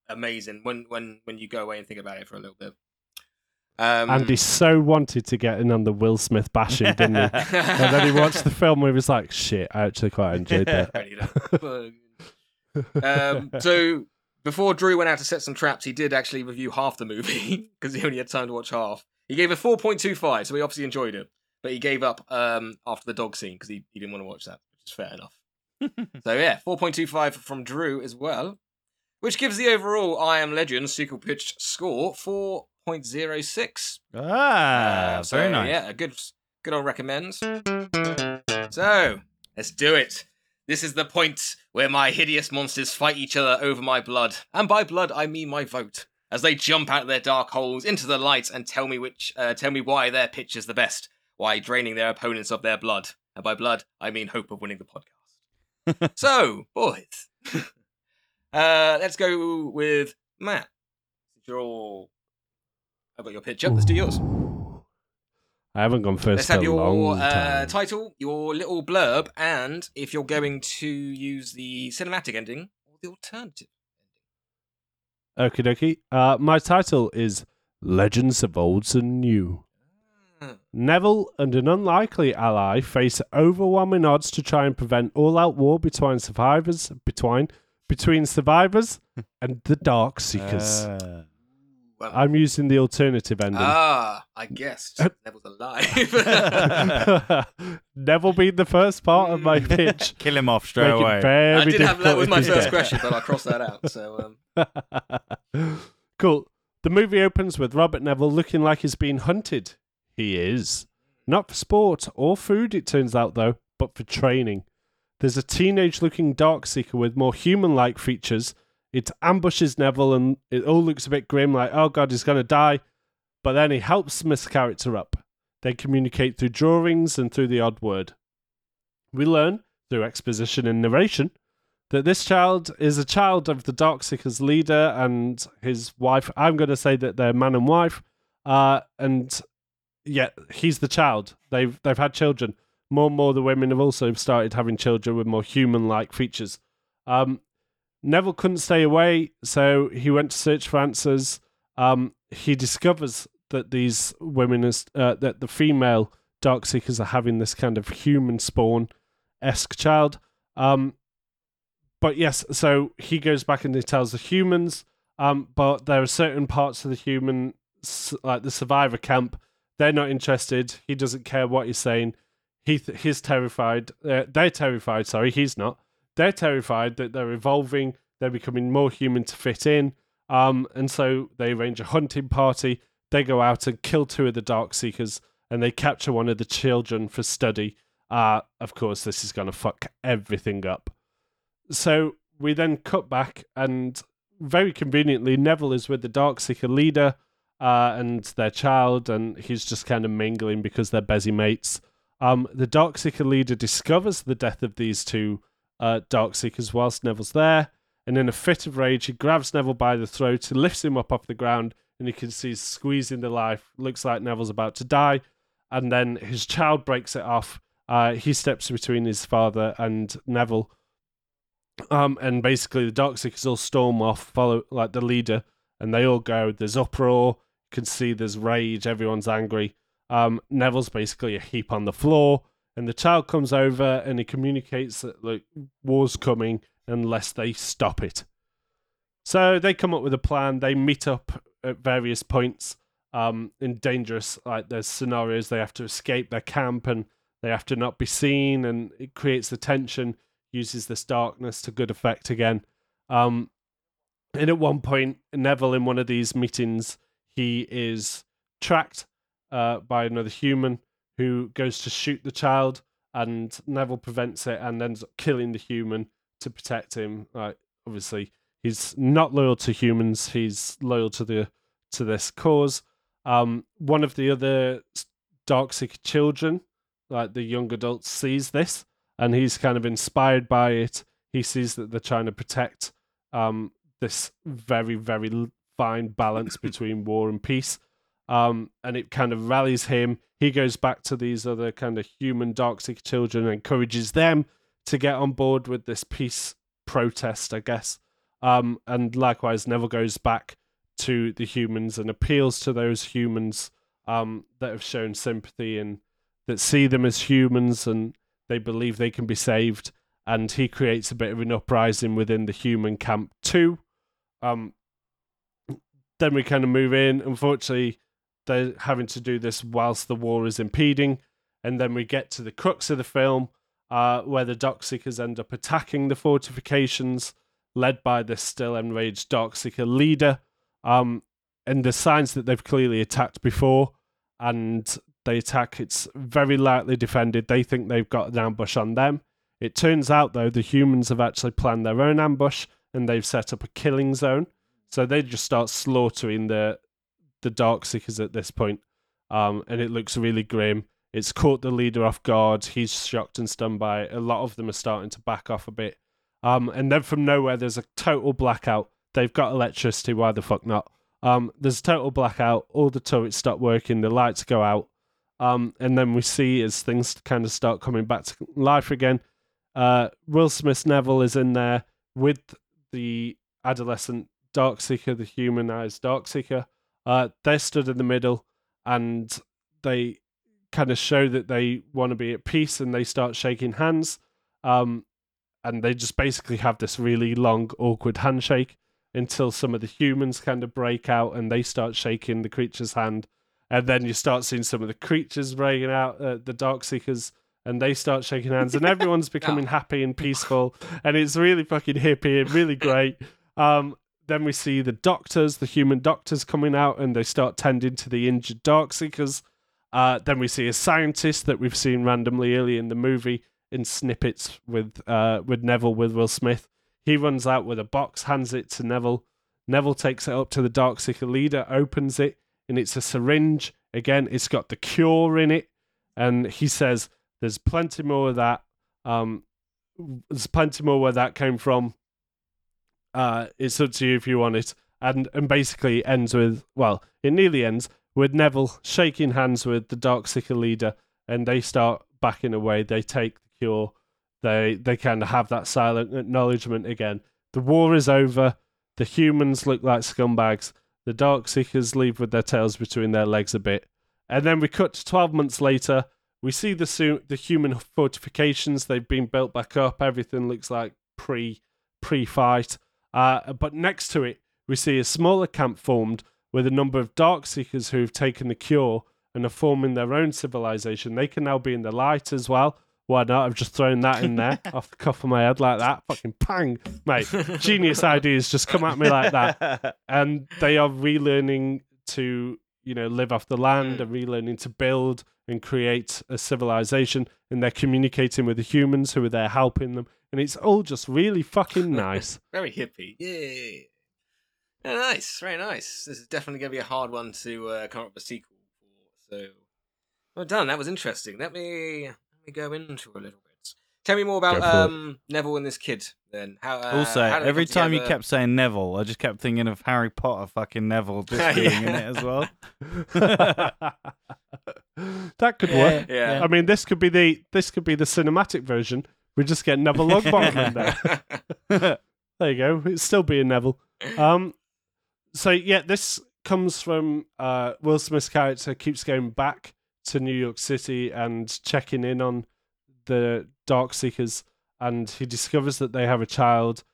amazing when when when you go away and think about it for a little bit. Um, Andy so wanted to get in on the Will Smith bashing, didn't he? And then he watched the film where he was like, shit, I actually quite enjoyed that. um, so before Drew went out to set some traps, he did actually review half the movie because he only had time to watch half. He gave it four point two five, so he obviously enjoyed it. But he gave up um, after the dog scene because he, he didn't want to watch that, which is fair enough. So yeah, four point two five from Drew as well, which gives the overall I Am Legend sequel pitch score for... zero point zero six. Ah, uh, so, very nice. Yeah, a good, good old recommends. So, let's do it. This is the point where my hideous monsters fight each other over my blood. And by blood, I mean my vote. As they jump out of their dark holes into the light and tell me which, uh, tell me why their pitch is the best. Why draining their opponents of their blood. And by blood, I mean hope of winning the podcast. So, boys. uh, let's go with Matt. They're all... I've got your pitch up. Let's do yours. I haven't gone first. Let's have your long time. Uh, title, your little blurb, and if you're going to use the cinematic ending or the alternative ending. Okie dokie. Uh, my title is Legends of Olds and New. Mm. Neville and an unlikely ally face overwhelming odds to try and prevent all-out war between survivors, between between survivors and the Darkseekers. Uh. Well, I'm using the alternative ending. Ah, I guessed. Neville's alive. Neville beat the first part of my pitch. Kill him off straight Make away. I did have that with my first dead. question, but I'll cross that out. So, um... Cool. The movie opens with Robert Neville looking like he's being hunted. He is. Not for sport or food, it turns out, though, but for training. There's a teenage-looking Darkseeker with more human-like features. It ambushes Neville and it all looks a bit grim, like, oh God, he's going to die. But then he helps Smith's character up. They communicate through drawings and through the odd word. We learn, through exposition and narration, that this child is a child of the Darkseeker's leader and his wife. I'm going to say that they're man and wife. Uh, and yeah, he's the child. They've, they've had children. More and more the women have also started having children with more human-like features. Um... Neville couldn't stay away, so he went to search for answers. Um, he discovers that these women, is, uh, that the female Darkseekers are having this kind of human spawn-esque child. Um, but yes, so he goes back and he tells the humans, um, but there are certain parts of the human, like the survivor camp, they're not interested. He doesn't care what he's saying. He th- he's terrified. Uh, they're terrified, sorry, he's not. They're terrified that they're evolving, they're becoming more human to fit in, um, and so they arrange a hunting party. They go out and kill two of the Darkseekers, and they capture one of the children for study. Uh, of course, this is going to fuck everything up. So we then cut back, and very conveniently, Neville is with the Darkseeker leader uh, and their child, and he's just kind of mingling because they're busy mates. Um, the Darkseeker leader discovers the death of these two Uh, Darkseekers whilst Neville's there, and in a fit of rage he grabs Neville by the throat, lifts him up off the ground, and you can see squeezing the life. Looks like Neville's about to die, and then his child breaks it off. Uh, he steps between his father and Neville, um, and basically the Darkseekers all storm off, follow like the leader, and they all go. There's uproar. You can see there's rage. Everyone's angry. Um, Neville's basically a heap on the floor. And the child comes over and he communicates that like war's coming unless they stop it. So they come up with a plan. They meet up at various points um, in dangerous like there's scenarios. They have to escape their camp and they have to not be seen. And it creates the tension, uses this darkness to good effect again. Um, and at one point, Neville in one of these meetings, he is tracked uh, by another human who goes to shoot the child, and Neville prevents it and ends up killing the human to protect him. Like, obviously, he's not loyal to humans. He's loyal to the to this cause. Um, one of the other Darkseeker children, like the young adult, sees this, and he's kind of inspired by it. He sees that they're trying to protect um, this very, very fine balance between war and peace. Um, and it kind of rallies him. He goes back to these other kind of human Darkseeker children and encourages them to get on board with this peace protest, I guess. Um, and likewise, Neville goes back to the humans and appeals to those humans um, that have shown sympathy and that see them as humans and they believe they can be saved. And he creates a bit of an uprising within the human camp too. Um, then we kind of move in. Unfortunately, they're having to do this whilst the war is impeding. And then we get to the crux of the film uh, where the Darkseekers end up attacking the fortifications led by this still enraged Darkseeker leader. Um, and the signs that they've clearly attacked before and they attack, it's very lightly defended. They think they've got an ambush on them. It turns out, though, the humans have actually planned their own ambush and they've set up a killing zone. So they just start slaughtering the the Darkseekers at this point, um, and it looks really grim. It's caught the leader off guard. He's shocked and stunned by it. A lot of them are starting to back off a bit. Um, and then from nowhere, there's a total blackout. They've got electricity. Why the fuck not? Um, there's total blackout. All the turrets stop working. The lights go out. Um, and then we see as things kind of start coming back to life again. Uh, Will Smith Neville is in there with the adolescent Darkseeker, the humanized Darkseeker. Uh, they're stood in the middle, and they kind of show that they want to be at peace, and they start shaking hands. Um, and they just basically have this really long, awkward handshake until some of the humans kind of break out and they start shaking the creature's hand. And then you start seeing some of the creatures breaking out, uh, the Darkseekers, and they start shaking hands, and everyone's becoming oh. happy and peaceful. And it's really fucking hippie and really great. Um, then we see the doctors, the human doctors coming out, and they start tending to the injured Darkseekers. Uh, then we see a scientist that we've seen randomly early in the movie in snippets with uh, with Neville, with Will Smith. He runs out with a box, hands it to Neville. Neville takes it up to the Darkseeker leader, opens it, and it's a syringe. Again, it's got the cure in it. And he says, there's plenty more of that. Um, there's plenty more where that came from. Uh, it's up to you if you want it. And and basically ends with, well, it nearly ends with Neville shaking hands with the Darkseeker leader, and they start backing away. They take the cure. They they kind of have that silent acknowledgement again. The war is over. The humans look like scumbags. The Darkseekers leave with their tails between their legs a bit. And then we cut to twelve months later. We see the su- the human fortifications. They've been built back up. Everything looks like pre, pre-fight. Uh, but next to it, we see a smaller camp formed with a number of Darkseekers who've taken the cure and are forming their own civilization. They can now be in the light as well. Why not? I've just thrown that in there off the cuff of my head like that. Fucking pang. Mate, genius ideas just come at me like that. And they are relearning to, you know, live off the land and relearning to build and create a civilization. And they're communicating with the humans who are there helping them. And it's all just really fucking nice. Very hippie. Yay. Yeah, nice. Very nice. This is definitely going to be a hard one to uh, come up with a sequel for. So, well done. That was interesting. Let me... We go into a little bit. Tell me more about um, Neville and this kid. Then how? Uh, also, how every time together? You kept saying Neville, I just kept thinking of Harry Potter fucking Neville just being yeah. in it as well. That could yeah, work. Yeah. yeah, I mean, this could be the this could be the cinematic version. We just get Neville Longbottom in there. There you go. It's still being Neville. Um. So yeah, this comes from uh, Will Smith's character keeps going back to New York City and checking in on the Darkseekers, and he discovers that they have a child.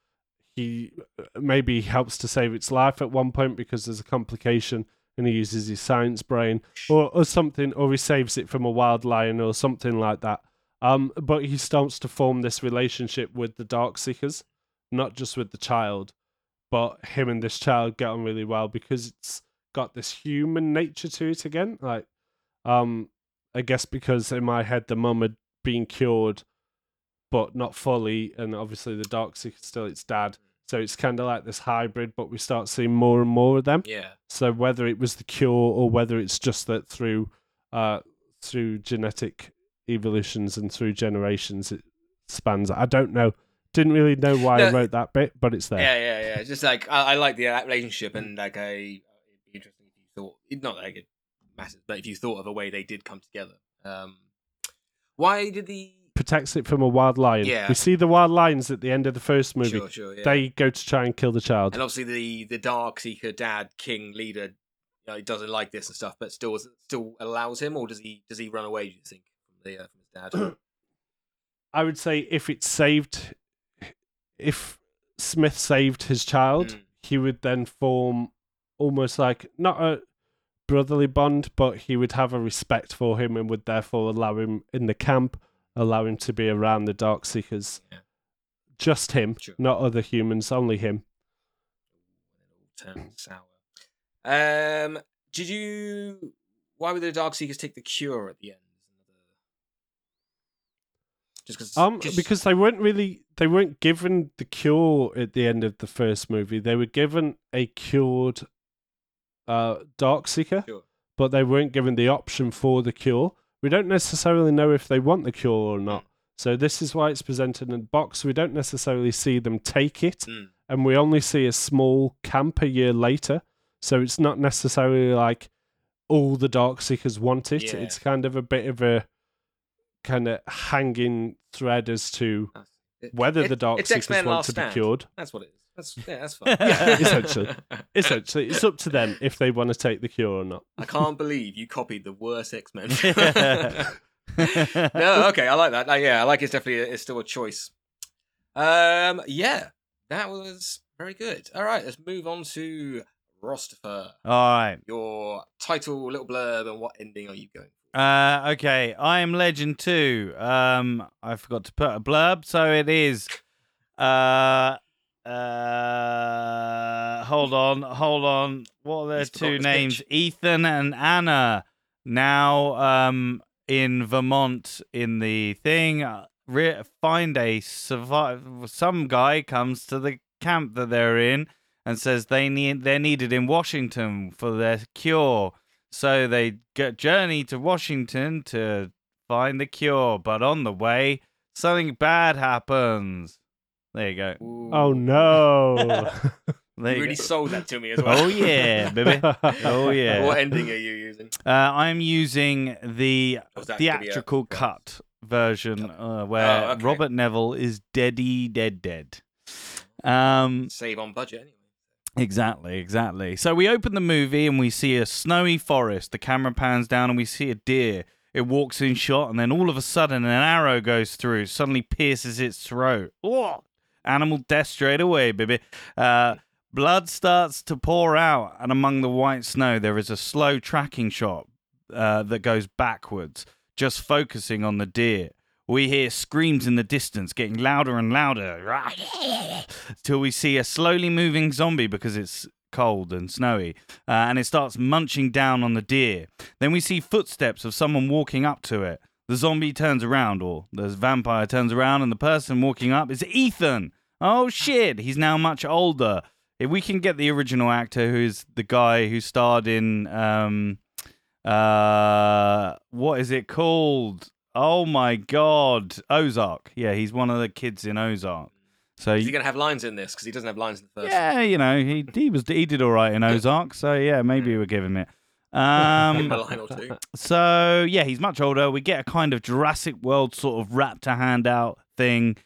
He maybe helps to save its life at one point because there's a complication, and he uses his science brain or, or something, or he saves it from a wild lion or something like that. Um, but he starts to form this relationship with the Darkseekers, not just with the child, but him and this child get on really well because it's got this human nature to it again. Like, Um, I guess because in my head the mum had been cured, but not fully, and obviously the Darkseeker still its dad. So it's kind of like this hybrid, but we start seeing more and more of them. Yeah. So whether it was the cure or whether it's just that through, uh, through genetic evolutions and through generations it spans. I don't know. Didn't really know why no, I wrote that bit, but it's there. Yeah, yeah, yeah. It's just like I, I like the relationship, and like I, it'd be interesting if you thought not like it. Matters, but if you thought of a way they did come together, um, why did the protects it from a wild lion? Yeah, we see the wild lions at the end of the first movie. Sure, sure, yeah. They go to try and kill the child, and obviously the the Darkseeker dad, king leader, you know, doesn't like this and stuff, but still still allows him, or does he does he run away? Do you think from the uh, from his dad? I would say if it saved, if Smith saved his child, mm. he would then form almost like not a. brotherly bond, but he would have a respect for him and would therefore allow him in the camp, allow him to be around the Darkseekers. Yeah. Just him, sure. Not other humans, only him. Turn sour. Um, did you... Why would the Darkseekers take the cure at the end? Just cause, um, cause... Because they weren't really... They weren't given the cure at the end of the first movie. They were given a cured... Uh, Darkseeker, sure. But they weren't given the option for the cure. We don't necessarily know if they want the cure or not. So this is why it's presented in a box. We don't necessarily see them take it, mm. and we only see a small camp a year later. So it's not necessarily like all the Darkseekers want it. Yeah. It's kind of a bit of a kind of hanging thread as to whether it, the Darkseekers want to stand. be cured. That's what it is. That's, yeah, that's fine. Yeah, essentially. Essentially, it's up to them if they want to take the cure or not. I can't believe you copied the worst X-Men. No, okay, I like that. Uh, yeah, I like it's definitely, a, it's still a choice. Um, yeah, that was very good. All right, let's move on to Rostifer. All right. Your title, little blurb, and what ending are you going for? Uh, okay, I Am Legend two. Um, I forgot to put a blurb, so it is... Uh... Uh, hold on, hold on. What are their He's two names? Pitch. Ethan and Anna. Now, um, in Vermont, in the thing, uh, re- find a survive. Some guy comes to the camp that they're in and says they need they're needed in Washington for their cure. So they get journey to Washington to find the cure, but on the way, something bad happens. There you go. Ooh. Oh, no. you really go. sold that to me as well. Oh, yeah, baby. Oh, yeah. What ending are you using? Uh, I'm using the theatrical a... cut version uh, where oh, okay. Robert Neville is deady, dead, dead. Um, Save on budget, anyway. Exactly, exactly. So we open the movie and we see a snowy forest. The camera pans down and we see a deer. It walks in shot and then all of a sudden an arrow goes through, suddenly pierces its throat. Oh! Animal death straight away, baby. Uh, blood starts to pour out, and among the white snow, there is a slow tracking shot uh, that goes backwards, just focusing on the deer. We hear screams in the distance, getting louder and louder, till we see a slowly moving zombie because it's cold and snowy, uh, and it starts munching down on the deer. Then we see footsteps of someone walking up to it. The zombie turns around, or the vampire turns around, and the person walking up is Ethan. Oh, shit. He's now much older. If we can get the original actor, who's the guy who starred in... um, uh, what is it called? Oh, my God. Ozark. Yeah, he's one of the kids in Ozark. So is he going to have lines in this? Because he doesn't have lines in the first. Yeah, you know, he he was he did all right in Ozark. So, yeah, maybe we'll give him it. Um, so yeah, he's much older. We get a kind of Jurassic World sort of wrapped a hand out thing.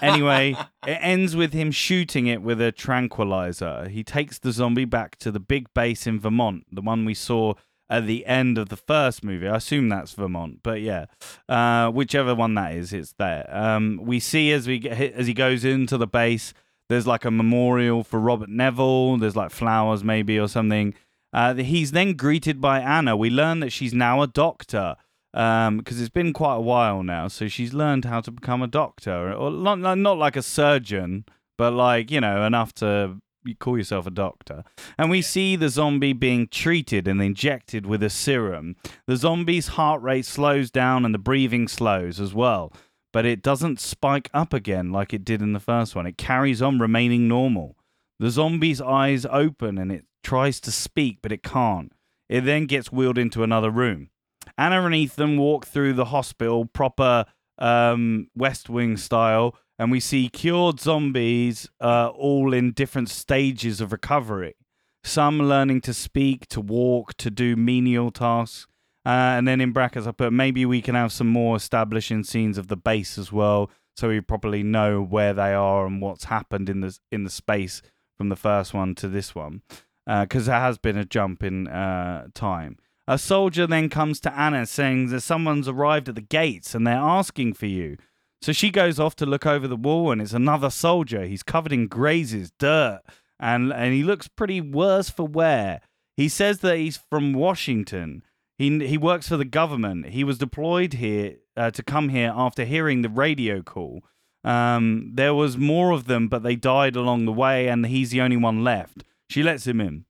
Anyway, it ends with him shooting it with a tranquilizer. He takes the zombie back to the big base in Vermont, the one we saw at the end of the first movie. I assume that's Vermont, but yeah, uh, whichever one that is, it's there. Um, we see as we get hit, as he goes into the base, there's like a memorial for Robert Neville. There's like flowers maybe or something. Uh, he's then greeted by Anna. We learn that she's now a doctor because um, it's been quite a while now. So she's learned how to become a doctor, or not, not like a surgeon, but like, you know, enough to call yourself a doctor. And we yeah. see the zombie being treated and injected with a serum. The zombie's heart rate slows down and the breathing slows as well. But it doesn't spike up again like it did in the first one. It carries on remaining normal. The zombie's eyes open and it tries to speak, but it can't. It then gets wheeled into another room. Anna and Ethan walk through the hospital, proper um, West Wing style, and we see cured zombies uh, all in different stages of recovery. Some learning to speak, to walk, to do menial tasks. Uh, and then in brackets, I put maybe we can have some more establishing scenes of the base as well, so we probably know where they are and what's happened in the, in the space from the first one to this one. Because uh, there has been a jump in uh, time. A soldier then comes to Anna saying that someone's arrived at the gates and they're asking for you. So she goes off to look over the wall and it's another soldier. He's covered in grazes, dirt, and, and he looks pretty worse for wear. He says that he's from Washington. He, he works for the government. He was deployed here uh, to come here after hearing the radio call. Um, there was more of them, but they died along the way and he's the only one left. She lets him in.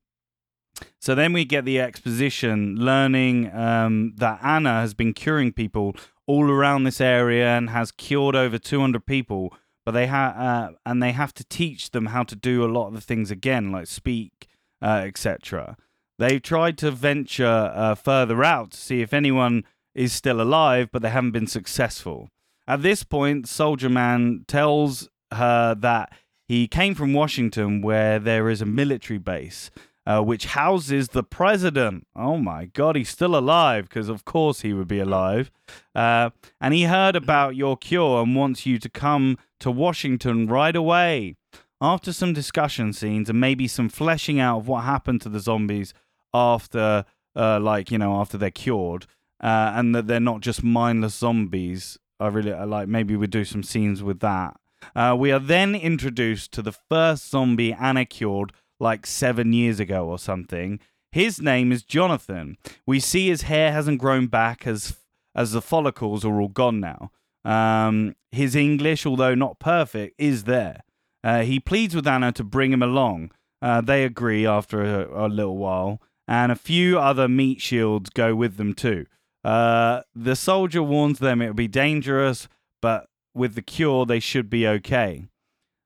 So then we get the exposition, learning um, that Anna has been curing people all around this area and has cured over two hundred people, but they ha- uh, and they have to teach them how to do a lot of the things again, like speak, uh, et cetera. They've tried to venture uh, further out to see if anyone is still alive, but they haven't been successful. At this point, Soldier Man tells her that he came from Washington, where there is a military base, uh, which houses the president. Oh my God, he's still alive, because of course he would be alive. Uh, and he heard about your cure and wants you to come to Washington right away. After some discussion scenes and maybe some fleshing out of what happened to the zombies after, uh, like, you know, after they're cured, uh, and that they're not just mindless zombies. I really I like, maybe we do some scenes with that. Uh, we are then introduced to the first zombie Anna cured like seven years ago or something. His name is Jonathan. We see his hair hasn't grown back as, as the follicles are all gone now. Um, his English, although not perfect, is there. Uh, he pleads with Anna to bring him along. Uh, they agree after a, a little while, and a few other meat shields go with them too. Uh, the soldier warns them it'll be dangerous, but with the cure, they should be okay.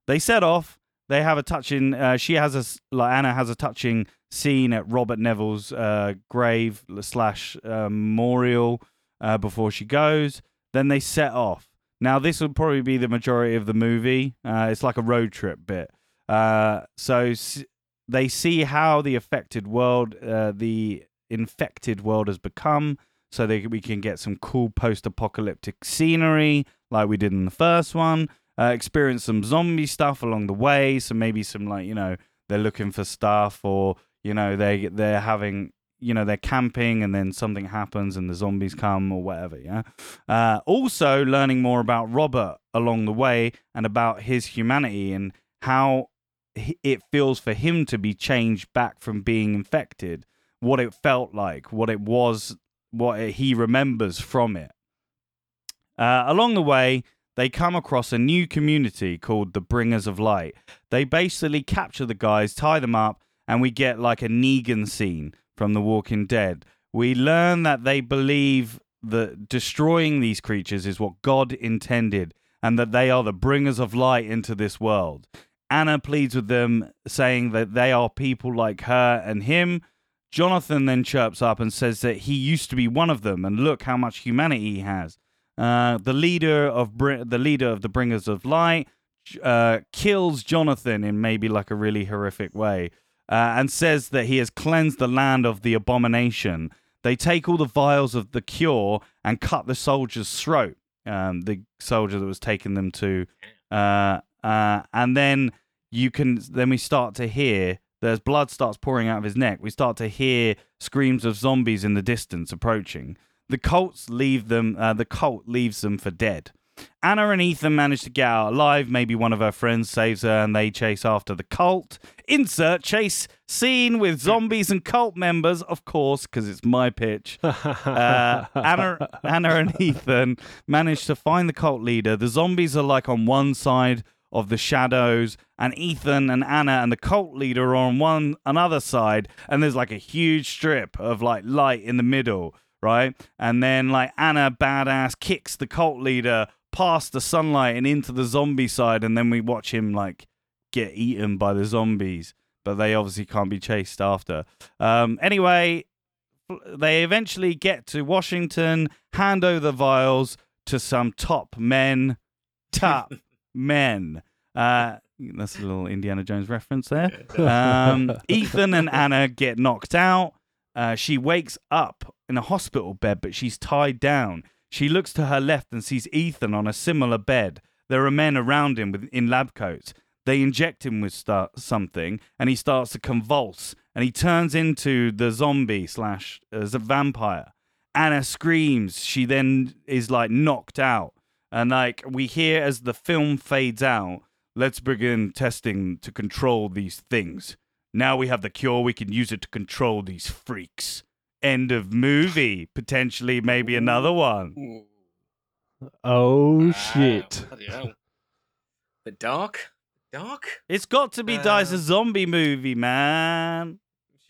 They set off. They have a touching. Uh, she has a like Anna has a touching scene at Robert Neville's uh, grave slash uh, memorial uh, before she goes. Then they set off. Now, this would probably be the majority of the movie. Uh, it's like a road trip bit. Uh, so s- they see how the affected world, uh, the infected world has become, so they, we can get some cool post-apocalyptic scenery like we did in the first one, uh, experience some zombie stuff along the way. So maybe some, like, you know, they're looking for stuff, or, you know, they, they're having... you know, they're camping and then something happens and the zombies come or whatever, yeah? Uh, also learning more about Robert along the way and about his humanity and how it feels for him to be changed back from being infected, what it felt like, what it was, what it, he remembers from it. Uh, along the way, they come across a new community called the Bringers of Light. They basically capture the guys, tie them up, and we get like a Negan scene from The Walking Dead. We learn that they believe that destroying these creatures is what God intended, and that they are the bringers of light into this world. Anna pleads with them, saying that they are people like her and him. Jonathan then chirps up and says that he used to be one of them, and look how much humanity he has. Uh, the leader of Br- the leader of the Bringers of Light uh, kills Jonathan in maybe like a really horrific way. Uh, and says that he has cleansed the land of the abomination. They take all the vials of the cure and cut the soldier's throat, um, the soldier that was taking them to. Uh, uh, and then you can. Then we start to hear, there's blood starts pouring out of his neck. We start to hear screams of zombies in the distance approaching. The cults leave them. Uh, the cult leaves them for dead. Anna and Ethan manage to get out alive. Maybe one of her friends saves her, and they chase after the cult. Insert chase scene with zombies and cult members, of course, because it's my pitch. Uh, Anna, Anna and Ethan manage to find the cult leader. The zombies are like on one side of the shadows, and Ethan and Anna and the cult leader are on one another side, and there's like a huge strip of like light in the middle, right? And then like Anna badass kicks the cult leader past the sunlight and into the zombie side, and then we watch him like get eaten by the zombies, but they obviously can't be chased after. Um, anyway, they eventually get to Washington, hand over the vials to some top men. Top men. Uh, that's a little Indiana Jones reference there. Um, Ethan and Anna get knocked out. Uh, she wakes up in a hospital bed, but she's tied down. She looks to her left and sees Ethan on a similar bed. There are men around him with, in lab coats. They inject him with st- something, and he starts to convulse, and he turns into the zombie slash uh, the vampire. Anna screams. She then is like knocked out, and like we hear as the film fades out, let's begin testing to control these things. Now we have the cure. We can use it to control these freaks. End of movie. Potentially, maybe another one. Oh, shit. Wow. The dark? Dark? It's got to be uh, Dice a zombie movie, man.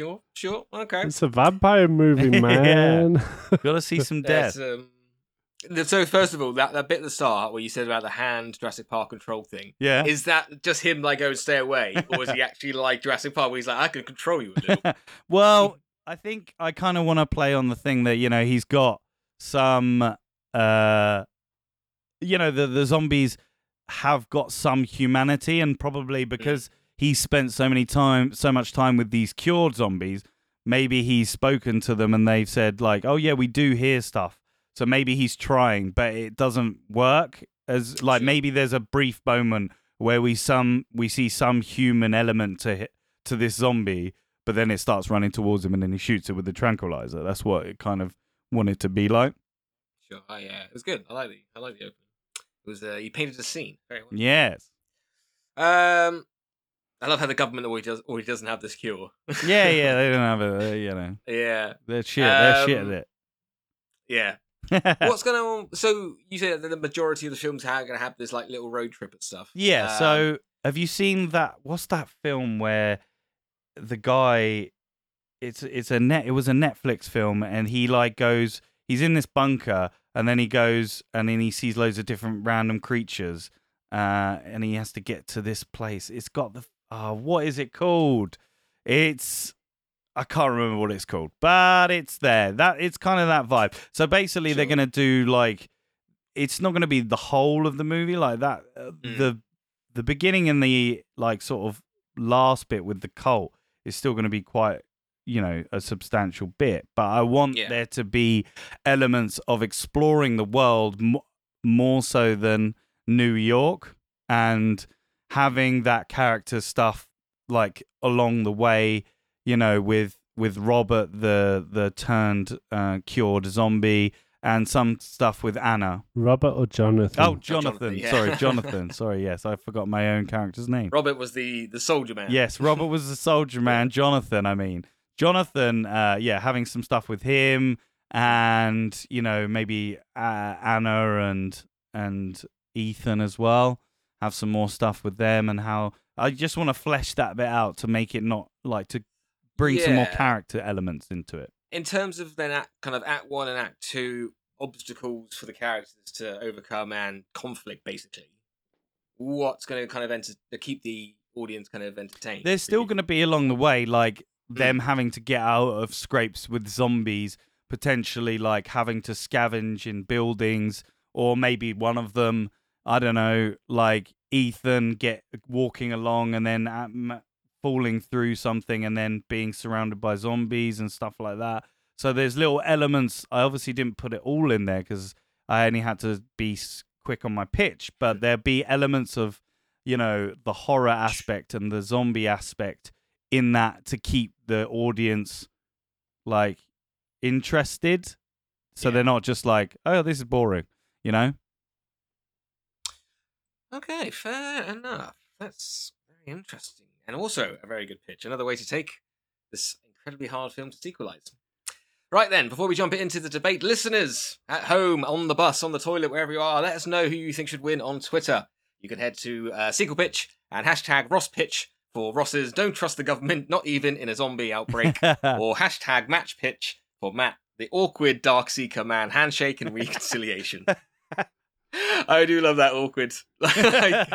Sure, sure. Okay. It's a vampire movie, man. Yeah. Gotta see some death. Um, so, first of all, that, that bit at the start where you said about the hand Jurassic Park control thing. Yeah. Is that just him, like, going, stay away? Or is he actually like Jurassic Park where he's like, I can control you a little? Well, I think I kind of want to play on the thing that, you know, he's got some, uh, you know, the, the zombies have got some humanity, and probably because he spent so many time, so much time with these cured zombies. Maybe he's spoken to them and they've said like, oh yeah, we do hear stuff. So maybe he's trying, but it doesn't work. As like maybe there's a brief moment where we some we see some human element to to this zombie, but then it starts running towards him and then he shoots it with the tranquilizer. That's what it kind of wanted to be like. Sure, oh, yeah, it was good. I like the I like the opening. It was uh, you painted the scene very well. Yes. Um, I love how the government always does always doesn't have this cure. yeah, yeah, they don't have it. You know. Yeah. They're shit. They're um, shit at it. Yeah. What's going on? So you said that the majority of the films are going to have this like little road trip and stuff. Yeah. Um, so have you seen that? What's that film where the guy? It's it's a net. It was a Netflix film, and he like goes. He's in this bunker, and then he goes, and then he sees loads of different random creatures, uh, and he has to get to this place. It's got the. Oh, what is it called? It's. I can't remember what it's called, but it's there. That it's kind of that vibe. So basically, sure. They're gonna do like it's not gonna be the whole of the movie like that. Mm. The the beginning and the like sort of last bit with the cult is still gonna be quite you know a substantial bit. But I want yeah. there to be elements of exploring the world m- more so than New York and having that character stuff like along the way. You know, with with Robert, the the turned uh, cured zombie, and some stuff with Anna. Robert or Jonathan? Oh, Jonathan. Jonathan yeah. Sorry, Jonathan. Sorry, yes, I forgot my own character's name. Robert was the, the soldier man. Yes, Robert was the soldier man. Jonathan, I mean. Jonathan, uh, yeah, having some stuff with him, and, you know, maybe uh, Anna and and Ethan as well. Have some more stuff with them, and how... I just want to flesh that bit out to make it not, like, to... Bring yeah. some more character elements into it. In terms of then act, kind of act one and act two, obstacles for the characters to overcome and conflict, basically. What's going to kind of enter, to keep the audience kind of entertained? There's still going to be along the way, like them having to get out of scrapes with zombies, potentially like having to scavenge in buildings, or maybe one of them, I don't know, like Ethan get walking along and then... At, falling through something and then being surrounded by zombies and stuff like that. So there's little elements. I obviously didn't put it all in there because I only had to be quick on my pitch, but there'll be elements of, you know, the horror aspect and the zombie aspect in that to keep the audience, like, interested. So yeah. They're not just like, oh, this is boring, you know? Okay, fair enough. That's very interesting. And also a very good pitch. Another way to take this incredibly hard film to sequelize. Right then, before we jump into the debate, listeners at home, on the bus, on the toilet, wherever you are, let us know who you think should win on Twitter. You can head to uh, Sequel Pitch and hashtag Ross Pitch for Ross's Don't Trust the Government, Not Even in a Zombie Outbreak, or hashtag Match Pitch for Matt, the awkward Darkseeker Man, Handshake and Reconciliation. I do love that awkward. like,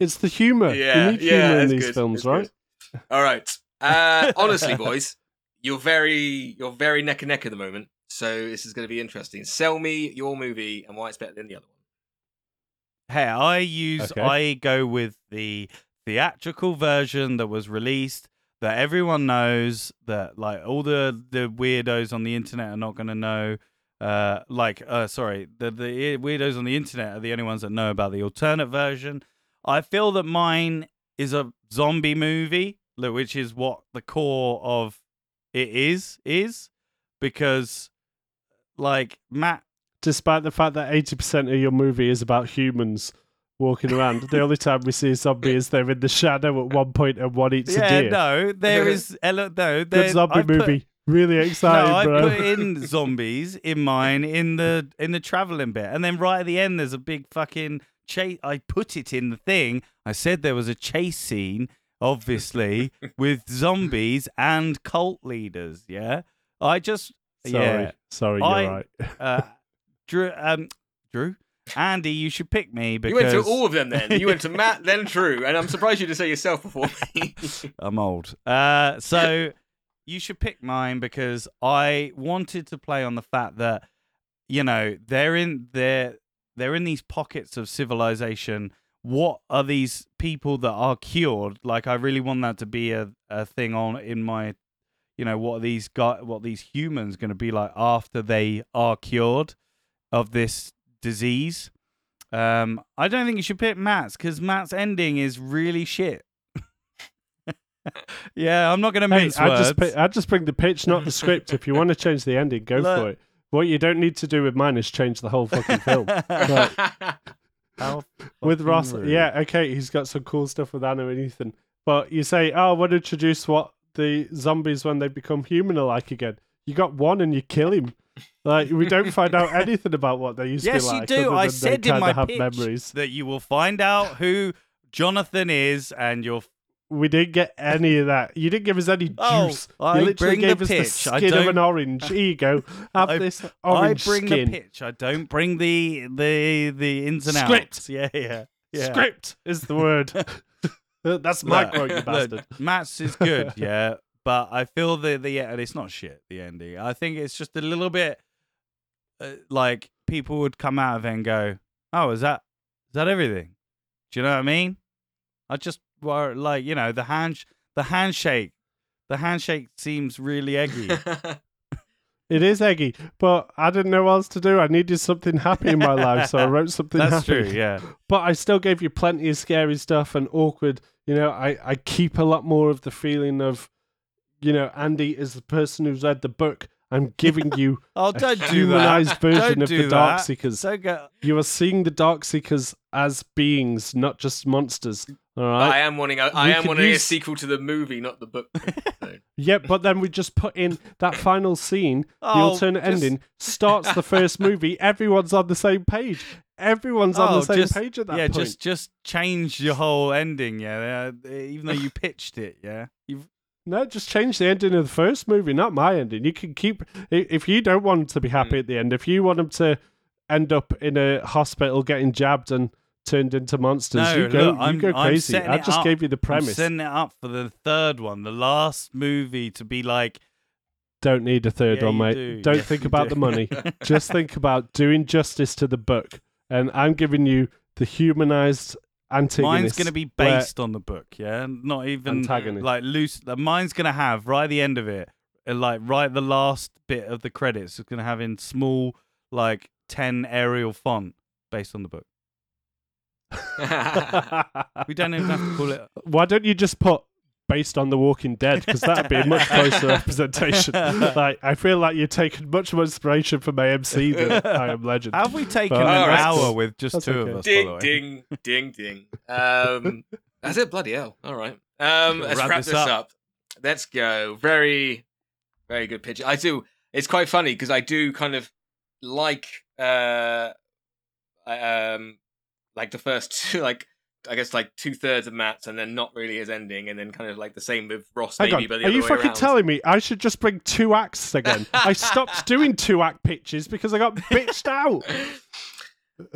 It's the humour. Yeah, you need yeah, humour in these good, films, right? Good. All right. Uh, honestly, boys, you're very, you're very neck and neck at the moment. So this is going to be interesting. Sell me your movie and why it's better than the other one. Hey, I use, okay. I go with the theatrical version that was released that everyone knows that, like, all the, the weirdos on the internet are not going to know. Uh, like, uh, sorry, the the weirdos on the internet are the only ones that know about the alternate version. I feel that mine is a zombie movie, which is what the core of it is, is because, like, Matt... Despite the fact that eighty percent of your movie is about humans walking around, the only time we see a zombie is they're in the shadow at one point and one eats yeah, a deer. Yeah, no, there is... No, there, Good zombie I movie. Put, really exciting, no, bro. I put in zombies in mine in the, in the traveling bit, and then right at the end there's a big fucking... Chase, I put it in the thing. I said there was a chase scene, obviously, with zombies and cult leaders. Yeah, I just sorry, yeah. sorry, you're I, right. uh, Drew, um, Drew, Andy, you should pick me because you went to all of them. Then you went to Matt, then Drew, and I'm surprised you didn't say yourself before me. I'm old, uh, so you should pick mine because I wanted to play on the fact that you know they're in there. They're in these pockets of civilization what are these people that are cured? Like, I really want that to be a, a thing on in my, you know, what are these guys, what are these humans going to be like after they are cured of this disease? Um, I don't think you should pick Matt's because Matt's ending is really shit. Yeah, I'm not going to mince hey, words. I just, pick, I just bring the pitch, not the script. If you want to change the ending, go Look, for it. What you don't need to do with mine is change the whole fucking film. Like, How with Ross, rude. Yeah, okay, he's got some cool stuff with Anna and Ethan. But you say, oh, I want to introduce what the zombies when they become human are like again. You got one and you kill him. Like, we don't find out anything about what they used yes, to be like. Yes, you do. I said in my pitch memories. That you will find out who Jonathan is and you'll... We didn't get any of that. You didn't give us any juice. Oh, I you literally bring gave the us pitch. The skin of an orange. Here you go. Have I, this orange skin. I bring skin. the pitch. I don't bring the the the ins and Script. outs. Yeah, yeah, yeah. Script is the word. That's my quote, you bastard. Look, Matt's is good, yeah, but I feel the the it's not shit. The ending. I think it's just a little bit uh, like people would come out of it and go, "Oh, is that is that everything?" Do you know what I mean? I just. Where, like, you know, the hand, the handshake, the handshake seems really eggy. It is eggy, but I didn't know what else to do. I needed something happy in my life, so I wrote something That's happy. That's true, yeah. But I still gave you plenty of scary stuff and awkward. You know, I, I keep a lot more of the feeling of, you know, Andy is the person who's read the book. I'm giving you oh, a don't humanized do version don't of do the Darkseekers. Go- you are seeing the Darkseekers as beings, not just monsters. All right. I am wanting. A, I am wanting use... a sequel to the movie, not the book. So. Yeah, but then we just put in that final scene. Oh, the alternate just... ending starts the first movie. Everyone's on the same page. Everyone's oh, on the same just, page at that yeah, point. Yeah, just just change your whole ending. Yeah, even though you pitched it. Yeah, you've. No, just change the ending of the first movie, not my ending. You can keep... If you don't want them to be happy at the end, if you want them to end up in a hospital getting jabbed and turned into monsters, no, you go, look, you I'm, go crazy. I just up, gave you the premise. I'm setting it up for the third one, the last movie to be like... Don't need a third yeah, one, mate. Do. Don't yes, think about do. the money. Just think about doing justice to the book. And I'm giving you the humanized... Mine's going to be based on the book, yeah? Not even antagonist. Like loose. Mine's going to have, right at the end of it, like right at the last bit of the credits, it's going to have in small, like ten Arial font based on the book. We don't even have to call it. Why don't you just put based on The Walking Dead? Because that would be a much closer representation. Like, I feel like you're taking much more inspiration from A M C than I Am Legend. Have we taken but, an right. hour with just that's two okay. of us? Ding, ding, ding, ding. Um, that's it, bloody hell. All right. Um, let's wrap, wrap this up. up. Let's go. Very, very good pitch. I do. It's quite funny because I do kind of like, uh, um, like the first two, like, I guess like two thirds of Matt's, and then not really his ending, and then kind of like the same with Ross. Hang maybe, on. But the are other you way fucking around. Telling me I should just bring two acts again? I stopped doing two act pitches because I got bitched out.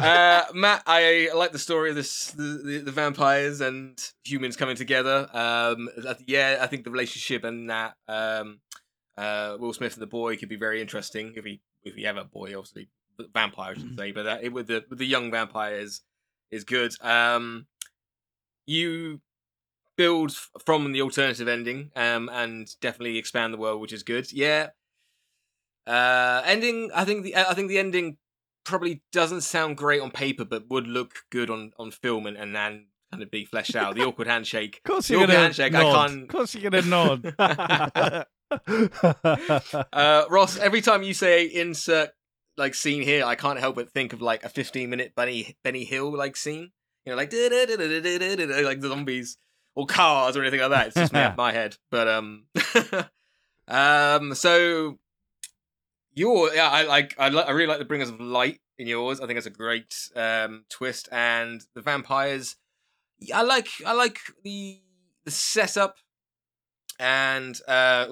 uh, Matt, I like the story of this, the, the, the vampires and humans coming together. Um, yeah, I think the relationship and that um, uh, Will Smith and the boy could be very interesting if he if he have a boy, obviously vampire, I should say, but that, it, with the with the young vampires is good. Um. You build from the alternative ending, um, and definitely expand the world, which is good. Yeah. Uh, ending. I think the I think the ending probably doesn't sound great on paper, but would look good on, on film and and then kind of be fleshed out. The awkward handshake. Of course, you're gonna handshake. Nod. I can't. Of course, you're gonna nod. uh, Ross, every time you say insert like scene here, I can't help but think of like a fifteen minute Benny Benny Hill like scene. You know, like da, da, da, da, da, da, da, like zombies or cars or anything like that. It's just my, my head, but um, um. So your yeah, I like I, I really like the Bringers of Light in yours. I think it's a great um twist, and the vampires. I like I like the the setup, and uh,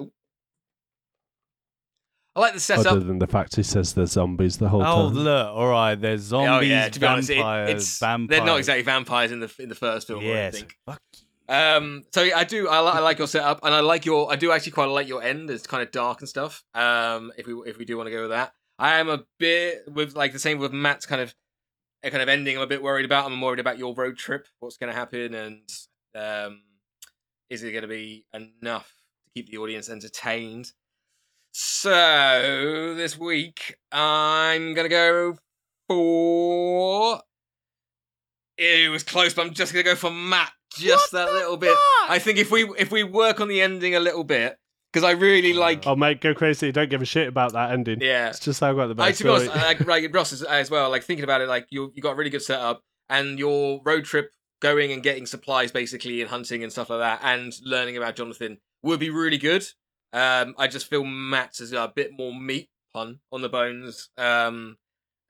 I like the setup. Other than the fact he says they're zombies the whole oh, time. Oh, look, all right, they're zombies, oh, yeah, to be vampires, honest, it, it's, vampires. They're not exactly vampires in the in the first film, yes. I think. Fuck you. Um, so I do, I, I like your setup, and I like your, I do actually quite like your end. It's kind of dark and stuff, um, if we if we do want to go with that. I am a bit, with like the same with Matt's kind of a kind of ending I'm a bit worried about. I'm worried about your road trip, what's going to happen, and um, is it going to be enough to keep the audience entertained? So this week, I'm going to go for... It was close, but I'm just going to go for Matt. Just what that little fuck? Bit. I think if we if we work on the ending a little bit, because I really like... Oh, mate, go crazy. Don't give a shit about that ending. Yeah. It's just how I got the best story. To be honest, like, like, Ross is, as well, like thinking about it, like you you got a really good setup, and your road trip going and getting supplies, basically, and hunting and stuff like that, and learning about Jonathan would be really good. Um, I just feel Matt's is a bit more meat, pun, on the bones, um,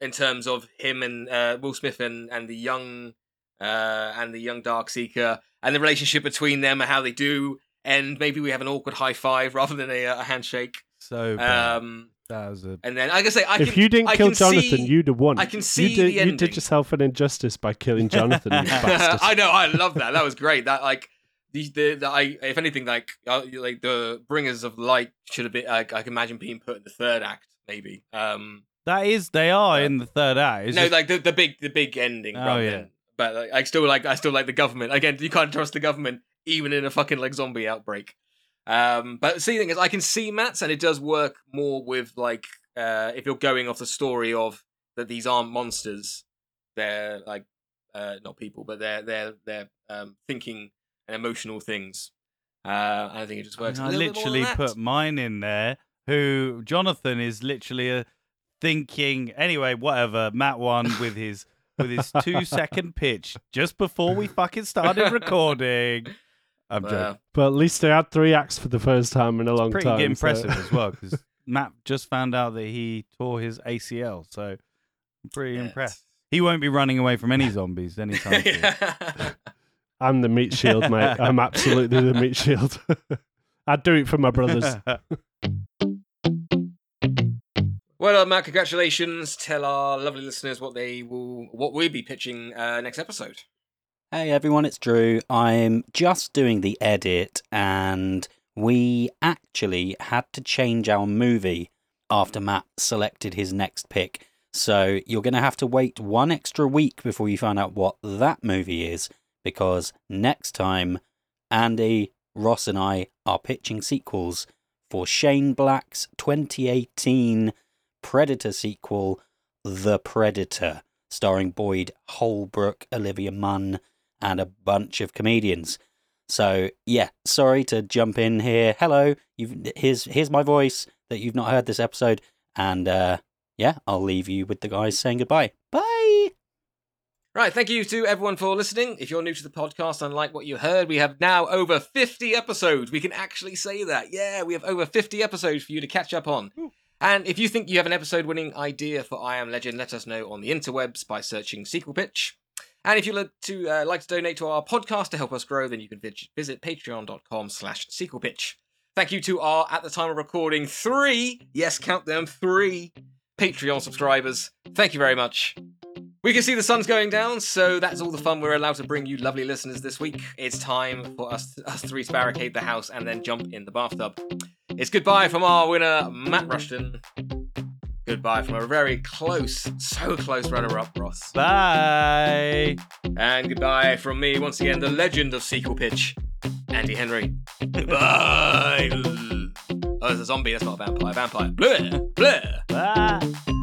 in terms of him and uh, Will Smith and, and the young... Uh, and the young Darkseeker, and the relationship between them and how they do, and maybe we have an awkward high five rather than a, a handshake. So bad. Um, that was a... And then, like I say, I if can, you didn't I kill Jonathan, see, you'd have won. I can see you did, the ending. You did yourself an injustice by killing Jonathan. You bastard. I know. I love that. That was great. That like the, the, the I if anything like uh, like the Bringers of Light should have been. Like, I can imagine being put in the third act, maybe. Um, that is, they are in the third act. It's no, just... like the, the big the big ending. Oh yeah. Then. But like, I still like I still like the government. Again, you can't trust the government even in a fucking like zombie outbreak. Um, but see, the thing is, I can see Matt's, and it does work more with like uh, if you're going off the story of that these aren't monsters, they're like uh, not people, but they're they're they're um, thinking and emotional things. Uh, and I think it just works. I, mean, I literally put mine in there. Who Jonathan is literally a thinking anyway. Whatever Matt won with his. With his two-second pitch just before we fucking started recording. I'm joking. Well, but at least they had three acts for the first time in a long pretty time. Pretty impressive so. As well, because Matt just found out that he tore his A C L, so I'm pretty yes. impressed. He won't be running away from any zombies anytime soon. I'm the meat shield, mate. I'm absolutely the meat shield. I'd do it for my brothers. Well, uh, Matt, congratulations. Tell our lovely listeners what they will, what we'll be pitching uh, next episode. Hey, everyone, it's Drew. I'm just doing the edit, and we actually had to change our movie after Matt selected his next pick. So you're going to have to wait one extra week before you find out what that movie is, because next time, Andy, Ross, and I are pitching sequels for Shane Black's twenty eighteen Predator sequel, The Predator, starring Boyd Holbrook, Olivia Munn, and a bunch of comedians. So, yeah, sorry to jump in here. Hello, you've, here's here's my voice that you've not heard this episode. And, uh, yeah, I'll leave you with the guys saying goodbye. Bye! Right, thank you to everyone for listening. If you're new to the podcast and like what you heard, we have now over fifty episodes. We can actually say that. Yeah, we have over fifty episodes for you to catch up on. Ooh. And if you think you have an episode-winning idea for I Am Legend, let us know on the interwebs by searching Sequel Pitch. And if you'd like to, uh, like to donate to our podcast to help us grow, then you can visit patreon.com slash Sequel Pitch. Thank you to our, at the time of recording, three, yes, count them, three Patreon subscribers. Thank you very much. We can see the sun's going down, so that's all the fun we're allowed to bring you lovely listeners this week. It's time for us, us three to barricade the house and then jump in the bathtub. It's goodbye from our winner, Matt Rushton. Goodbye from a very close, so close runner-up, Ross. Bye! And goodbye from me, once again, the legend of Sequel Pitch, Andy Henry. Goodbye! Oh, there's a zombie, that's not a vampire. Vampire. Blah! Blah! Bye!